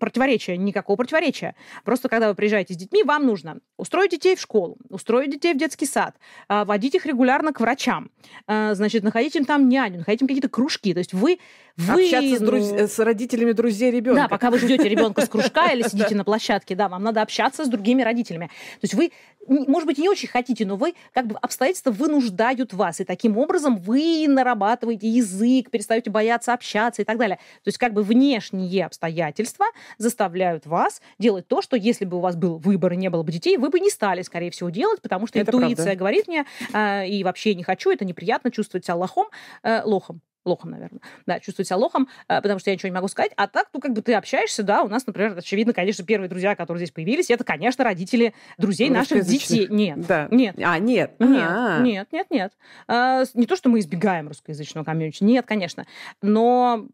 противоречия, никакого противоречия. Просто когда вы приезжаете с детьми, вам нужно устроить детей в школу, устроить детей в детский сад, водить их регулярно к врачам, значит, находить им там няню, находить им какие-то кружки. То есть вы... вы общаться с, друз... ну... с родителями друзей ребенка. Да, пока вы ждете ребенка с кружка или сидите на площадке, да, вам надо общаться с другими родителями. То есть вы, может быть, не очень хотите, но вы, как бы, обстоятельства вынуждают вас. И таким образом вы нарабатываете язык, перестаете бояться общаться и так далее. То есть как бы вне внешние обстоятельства заставляют вас делать то, что если бы у вас был выбор и не было бы детей, вы бы не стали, скорее всего, делать, потому что это интуиция правда. Говорит мне, э, и вообще не хочу, это неприятно, чувствовать себя лохом, э, лохом. Лохом, наверное. Да, чувствую себя лохом, потому что я ничего не могу сказать. А так, ну, как бы ты общаешься, да, у нас, например, очевидно, конечно, первые друзья, которые здесь появились, это, конечно, родители друзей наших детей. Нет. Да. Нет. А, нет. Нет, а -а -а. нет, нет, нет. А, не то, что мы избегаем русскоязычного комьюнити. Нет, конечно. Но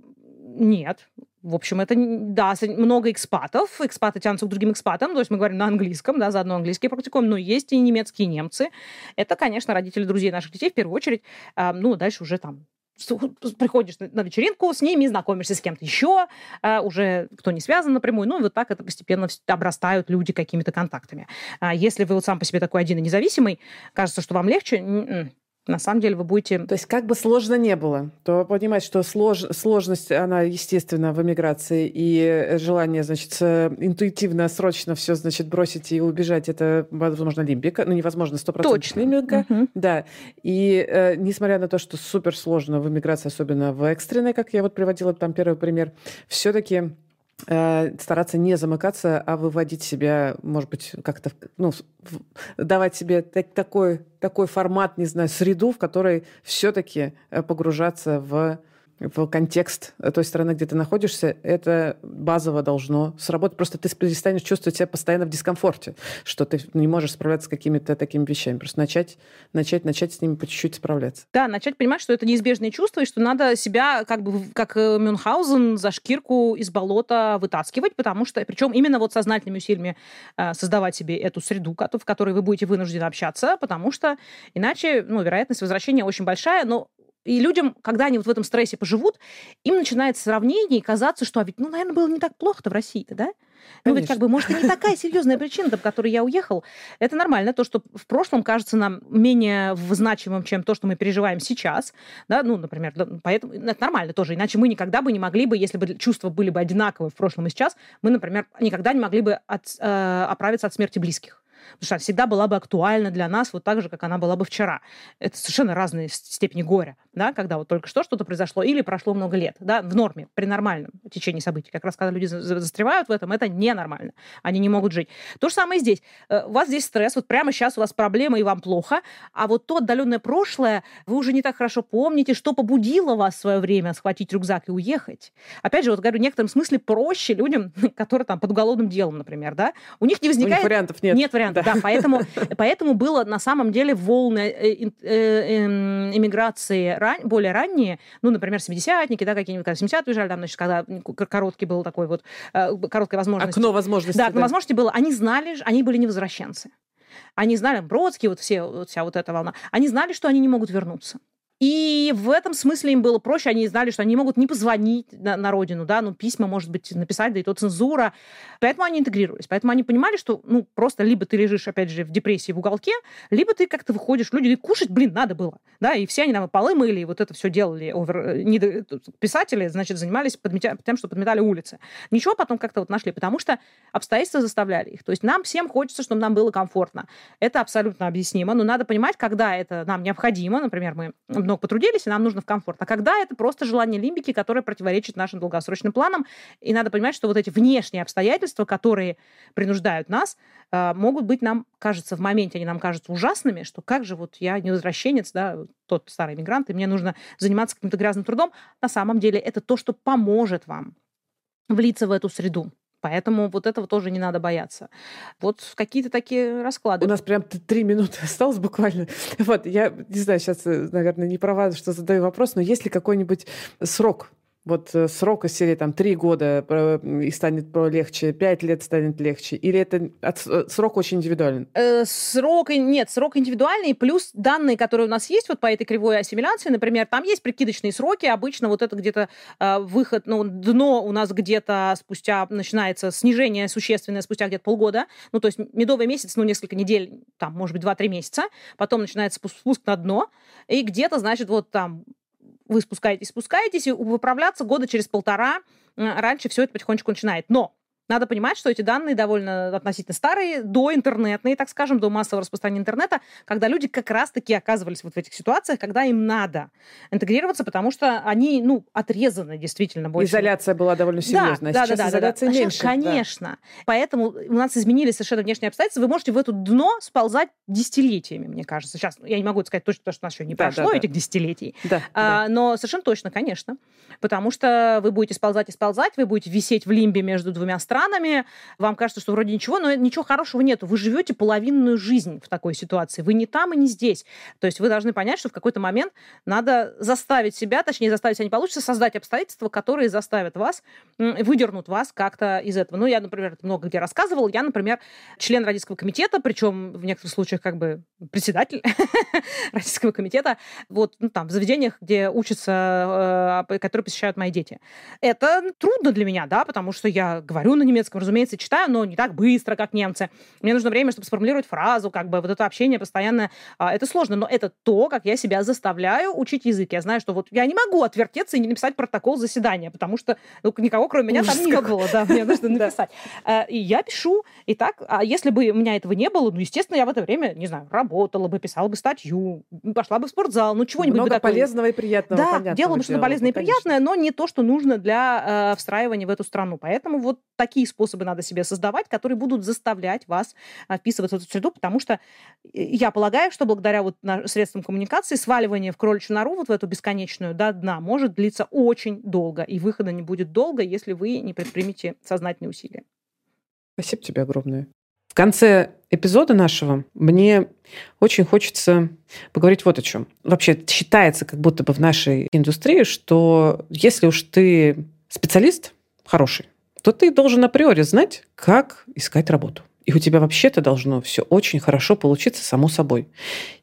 нет. В общем, это, да, много экспатов. Экспаты тянутся к другим экспатам. То есть мы говорим на английском, да, заодно английский практикуем. Но есть и немецкие немцы. Это, конечно, родители друзей наших детей в первую очередь. Ну, дальше уже там приходишь на вечеринку с ними, знакомишься с кем-то еще, уже кто не связан напрямую, ну и вот так это постепенно обрастают люди какими-то контактами. Если вы вот сам по себе такой один и независимый, кажется, что вам легче, на самом деле вы будете... То есть как бы сложно не было, то понимать, что слож... сложность, она, естественно, в эмиграции, и желание, значит, интуитивно, срочно все, значит, бросить и убежать, это, возможно, лимбика, ну, невозможно, сто процентов лимбика. Угу. Да. И э, несмотря на то, что суперсложно в эмиграции, особенно в экстренной, как я вот приводила там первый пример, все-таки стараться не замыкаться, а выводить себя, может быть, как-то, ну, давать себе так, такой, такой формат, не знаю, среду, в которой все-таки погружаться в, в контекст той страны, где ты находишься, это базово должно сработать. Просто ты перестанешь чувствовать себя постоянно в дискомфорте, что ты не можешь справляться с какими-то такими вещами. Просто начать, начать, начать с ними по чуть-чуть справляться. Да, начать понимать, что это неизбежные чувства, и что надо себя, как бы, как Мюнхгаузен, за шкирку из болота вытаскивать, потому что, причем именно вот сознательными усилиями создавать себе эту среду, в которой вы будете вынуждены общаться, потому что иначе, ну, вероятность возвращения очень большая, но и людям, когда они вот в этом стрессе поживут, им начинается сравнение и казаться, что, а ведь, ну, наверное, было не так плохо-то в России-то, да? Ну, конечно. Ведь, как бы, может, и не такая серьезная причина, по которой я уехал. Это нормально. То, что в прошлом кажется нам менее значимым, чем то, что мы переживаем сейчас. Да? Ну, например, да, поэтому это нормально тоже. Иначе мы никогда бы не могли бы, если бы чувства были бы одинаковые в прошлом и сейчас, мы, например, никогда не могли бы от, э, оправиться от смерти близких. Потому что она всегда была бы актуальна для нас вот так же, как она была бы вчера. Это совершенно разные степени горя, да, когда вот только что что-то произошло или прошло много лет, да, в норме, при нормальном течении событий. Как раз когда люди застревают в этом, это ненормально. Они не могут жить. То же самое здесь. У вас здесь стресс, вот прямо сейчас у вас проблемы и вам плохо, а вот то отдаленное прошлое вы уже не так хорошо помните, что побудило вас в свое время схватить рюкзак и уехать. Опять же, вот говорю, в некотором смысле проще людям, которые там под уголовным делом, например, да, у них не возникает... У них вариантов нет. Нет вариантов. Да, поэтому, поэтому было на самом деле волны эмиграции ран, более ранние, ну, например, семидесятники, да, какие-нибудь, когда в семидесятые уезжали, там, значит, когда короткий был такой вот, короткая возможность. Окно возможностей. Да, окно да. возможностей было. Они знали, они были невозвращенцы. Они знали, Бродский, вот все, вот вся вот эта волна, они знали, что они не могут вернуться. И в этом смысле им было проще, они знали, что они могут не позвонить на, на родину, да, ну, письма, может быть, написать, да и то цензура. Поэтому они интегрировались, поэтому они понимали, что, ну, просто либо ты лежишь, опять же, в депрессии в уголке, либо ты как-то выходишь, люди, и кушать, блин, надо было, да, и все они там и полы мыли, и вот это все делали, овер... Недо... писатели, значит, занимались подметя... тем, что подметали улицы. Ничего потом как-то вот нашли, потому что обстоятельства заставляли их. То есть нам всем хочется, чтобы нам было комфортно. Это абсолютно объяснимо, но надо понимать, когда это нам необходимо, например, мы... много потрудились, и нам нужно в комфорт. А когда это просто желание лимбики, которое противоречит нашим долгосрочным планам, и надо понимать, что вот эти внешние обстоятельства, которые принуждают нас, могут быть нам, кажется, в моменте они нам кажутся ужасными, что как же вот я невозвращенец, да, тот старый мигрант, и мне нужно заниматься каким-то грязным трудом. На самом деле это то, что поможет вам влиться в эту среду. Поэтому вот этого тоже не надо бояться. Вот какие-то такие расклады. У нас прям три минуты осталось буквально. Вот, я не знаю, сейчас, наверное, не права, что задаю вопрос, но есть ли какой-нибудь срок, вот срок из серии там три года и станет легче, пять лет станет легче, или это от, срок очень индивидуален? Э, срок нет, срок индивидуальный, плюс данные, которые у нас есть вот по этой кривой ассимиляции, например, там есть прикидочные сроки, обычно вот это где-то э, выход, ну, дно у нас где-то спустя начинается снижение существенное спустя где-то полгода, ну, то есть медовый месяц, ну, несколько недель, там, может быть, два-три месяца, потом начинается спуск на дно, и где-то, значит, вот там вы спускаетесь, спускаетесь, и выправляться года через полтора раньше все это потихонечку начинает. Но надо понимать, что эти данные довольно относительно старые, доинтернетные, так скажем, до массового распространения интернета, когда люди как раз-таки оказывались вот в этих ситуациях, когда им надо интегрироваться, потому что они, ну, отрезаны действительно больше. Изоляция была довольно серьезная, да, а да, сейчас да, изоляция да, да. меньше. Конечно. Да. Поэтому у нас изменились совершенно внешние обстоятельства. Вы можете в это дно сползать десятилетиями, мне кажется. Сейчас я не могу сказать точно, потому что у нас еще не да, прошло да, да. этих десятилетий. Да, а, да. Но совершенно точно, конечно. Потому что вы будете сползать и сползать, вы будете висеть в лимбе между двумя странами, вам кажется, что вроде ничего, но ничего хорошего нету. Вы живете половинную жизнь в такой ситуации. Вы не там и не здесь. То есть вы должны понять, что в какой-то момент надо заставить себя, точнее, заставить себя не получится, создать обстоятельства, которые заставят вас, выдернут вас как-то из этого. Ну, я, например, это много где рассказывала. Я, например, член родительского комитета, причем в некоторых случаях как бы председатель родительского комитета, вот ну, там в заведениях, где учатся, которые посещают мои дети. Это трудно для меня, да, потому что я говорю на немецком, разумеется, читаю, но не так быстро, как немцы. Мне нужно время, чтобы сформулировать фразу, как бы вот это общение постоянно, это сложно, но это то, как я себя заставляю учить язык. Я знаю, что вот я не могу отвертеться и не написать протокол заседания, потому что ну, никого, кроме меня, Ужас там не какой. Было. Да, мне нужно написать. И я пишу. И так, а если бы у меня этого не было, ну, естественно, я в это время, не знаю, работала бы, писала бы статью, пошла бы в спортзал, ну, чего-нибудь бы такое. Много полезного и приятного, понятно. Да, делала бы что-то полезное и приятное, но не то, что нужно для встраивания в эту страну. Поэтому вот такие Такие способы надо себе создавать, которые будут заставлять вас вписываться в эту среду, потому что я полагаю, что благодаря вот средствам коммуникации сваливание в кроличью нору, вот в эту бесконечную до дна, может длиться очень долго, и выхода не будет долго, если вы не предпримете сознательные усилия. Спасибо тебе огромное. В конце эпизода нашего мне очень хочется поговорить вот о чем. Вообще считается как будто бы в нашей индустрии, что если уж ты специалист хороший, то ты должен априори знать, как искать работу. И у тебя вообще-то должно все очень хорошо получиться само собой.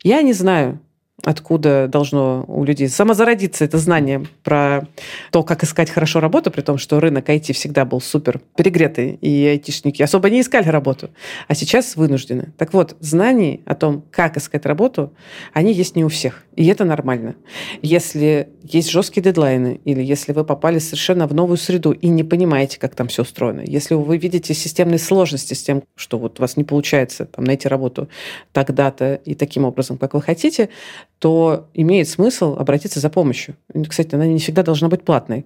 Я не знаю, откуда должно у людей самозародиться это знание про то, как искать хорошо работу, при том, что рынок ай ти всегда был супер перегретый, и айтишники особо не искали работу, а сейчас вынуждены. Так вот, знаний о том, как искать работу, они есть не у всех, и это нормально. Если есть жесткие дедлайны, или если вы попали совершенно в новую среду и не понимаете, как там все устроено, если вы видите системные сложности с тем, что вот у вас не получается там, найти работу тогда-то и таким образом, как вы хотите, то имеет смысл обратиться за помощью. Кстати, она не всегда должна быть платной,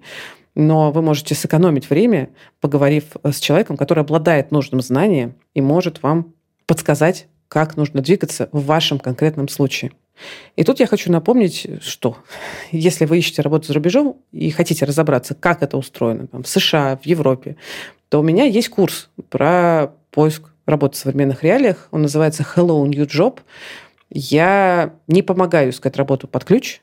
но вы можете сэкономить время, поговорив с человеком, который обладает нужным знанием и может вам подсказать, как нужно двигаться в вашем конкретном случае. И тут я хочу напомнить, что если вы ищете работу за рубежом и хотите разобраться, как это устроено там, в США, в Европе, то у меня есть курс про поиск работы в современных реалиях. Он называется Hello, New Job. Я не помогаю искать работу под ключ,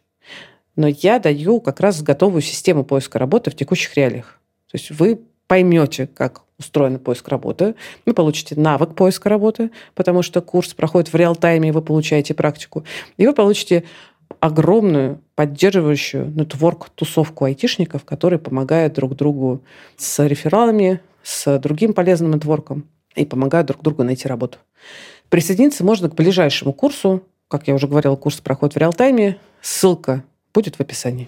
но я даю как раз готовую систему поиска работы в текущих реалиях. То есть вы поймете, как устроен поиск работы, вы получите навык поиска работы, потому что курс проходит в реал-тайме, и вы получаете практику, и вы получите огромную поддерживающую нетворк-тусовку айтишников, которые помогают друг другу с рефералами, с другим полезным нетворком и помогают друг другу найти работу. Присоединиться можно к ближайшему курсу. Как я уже говорила, курс проходит в реал-тайме. Ссылка будет в описании.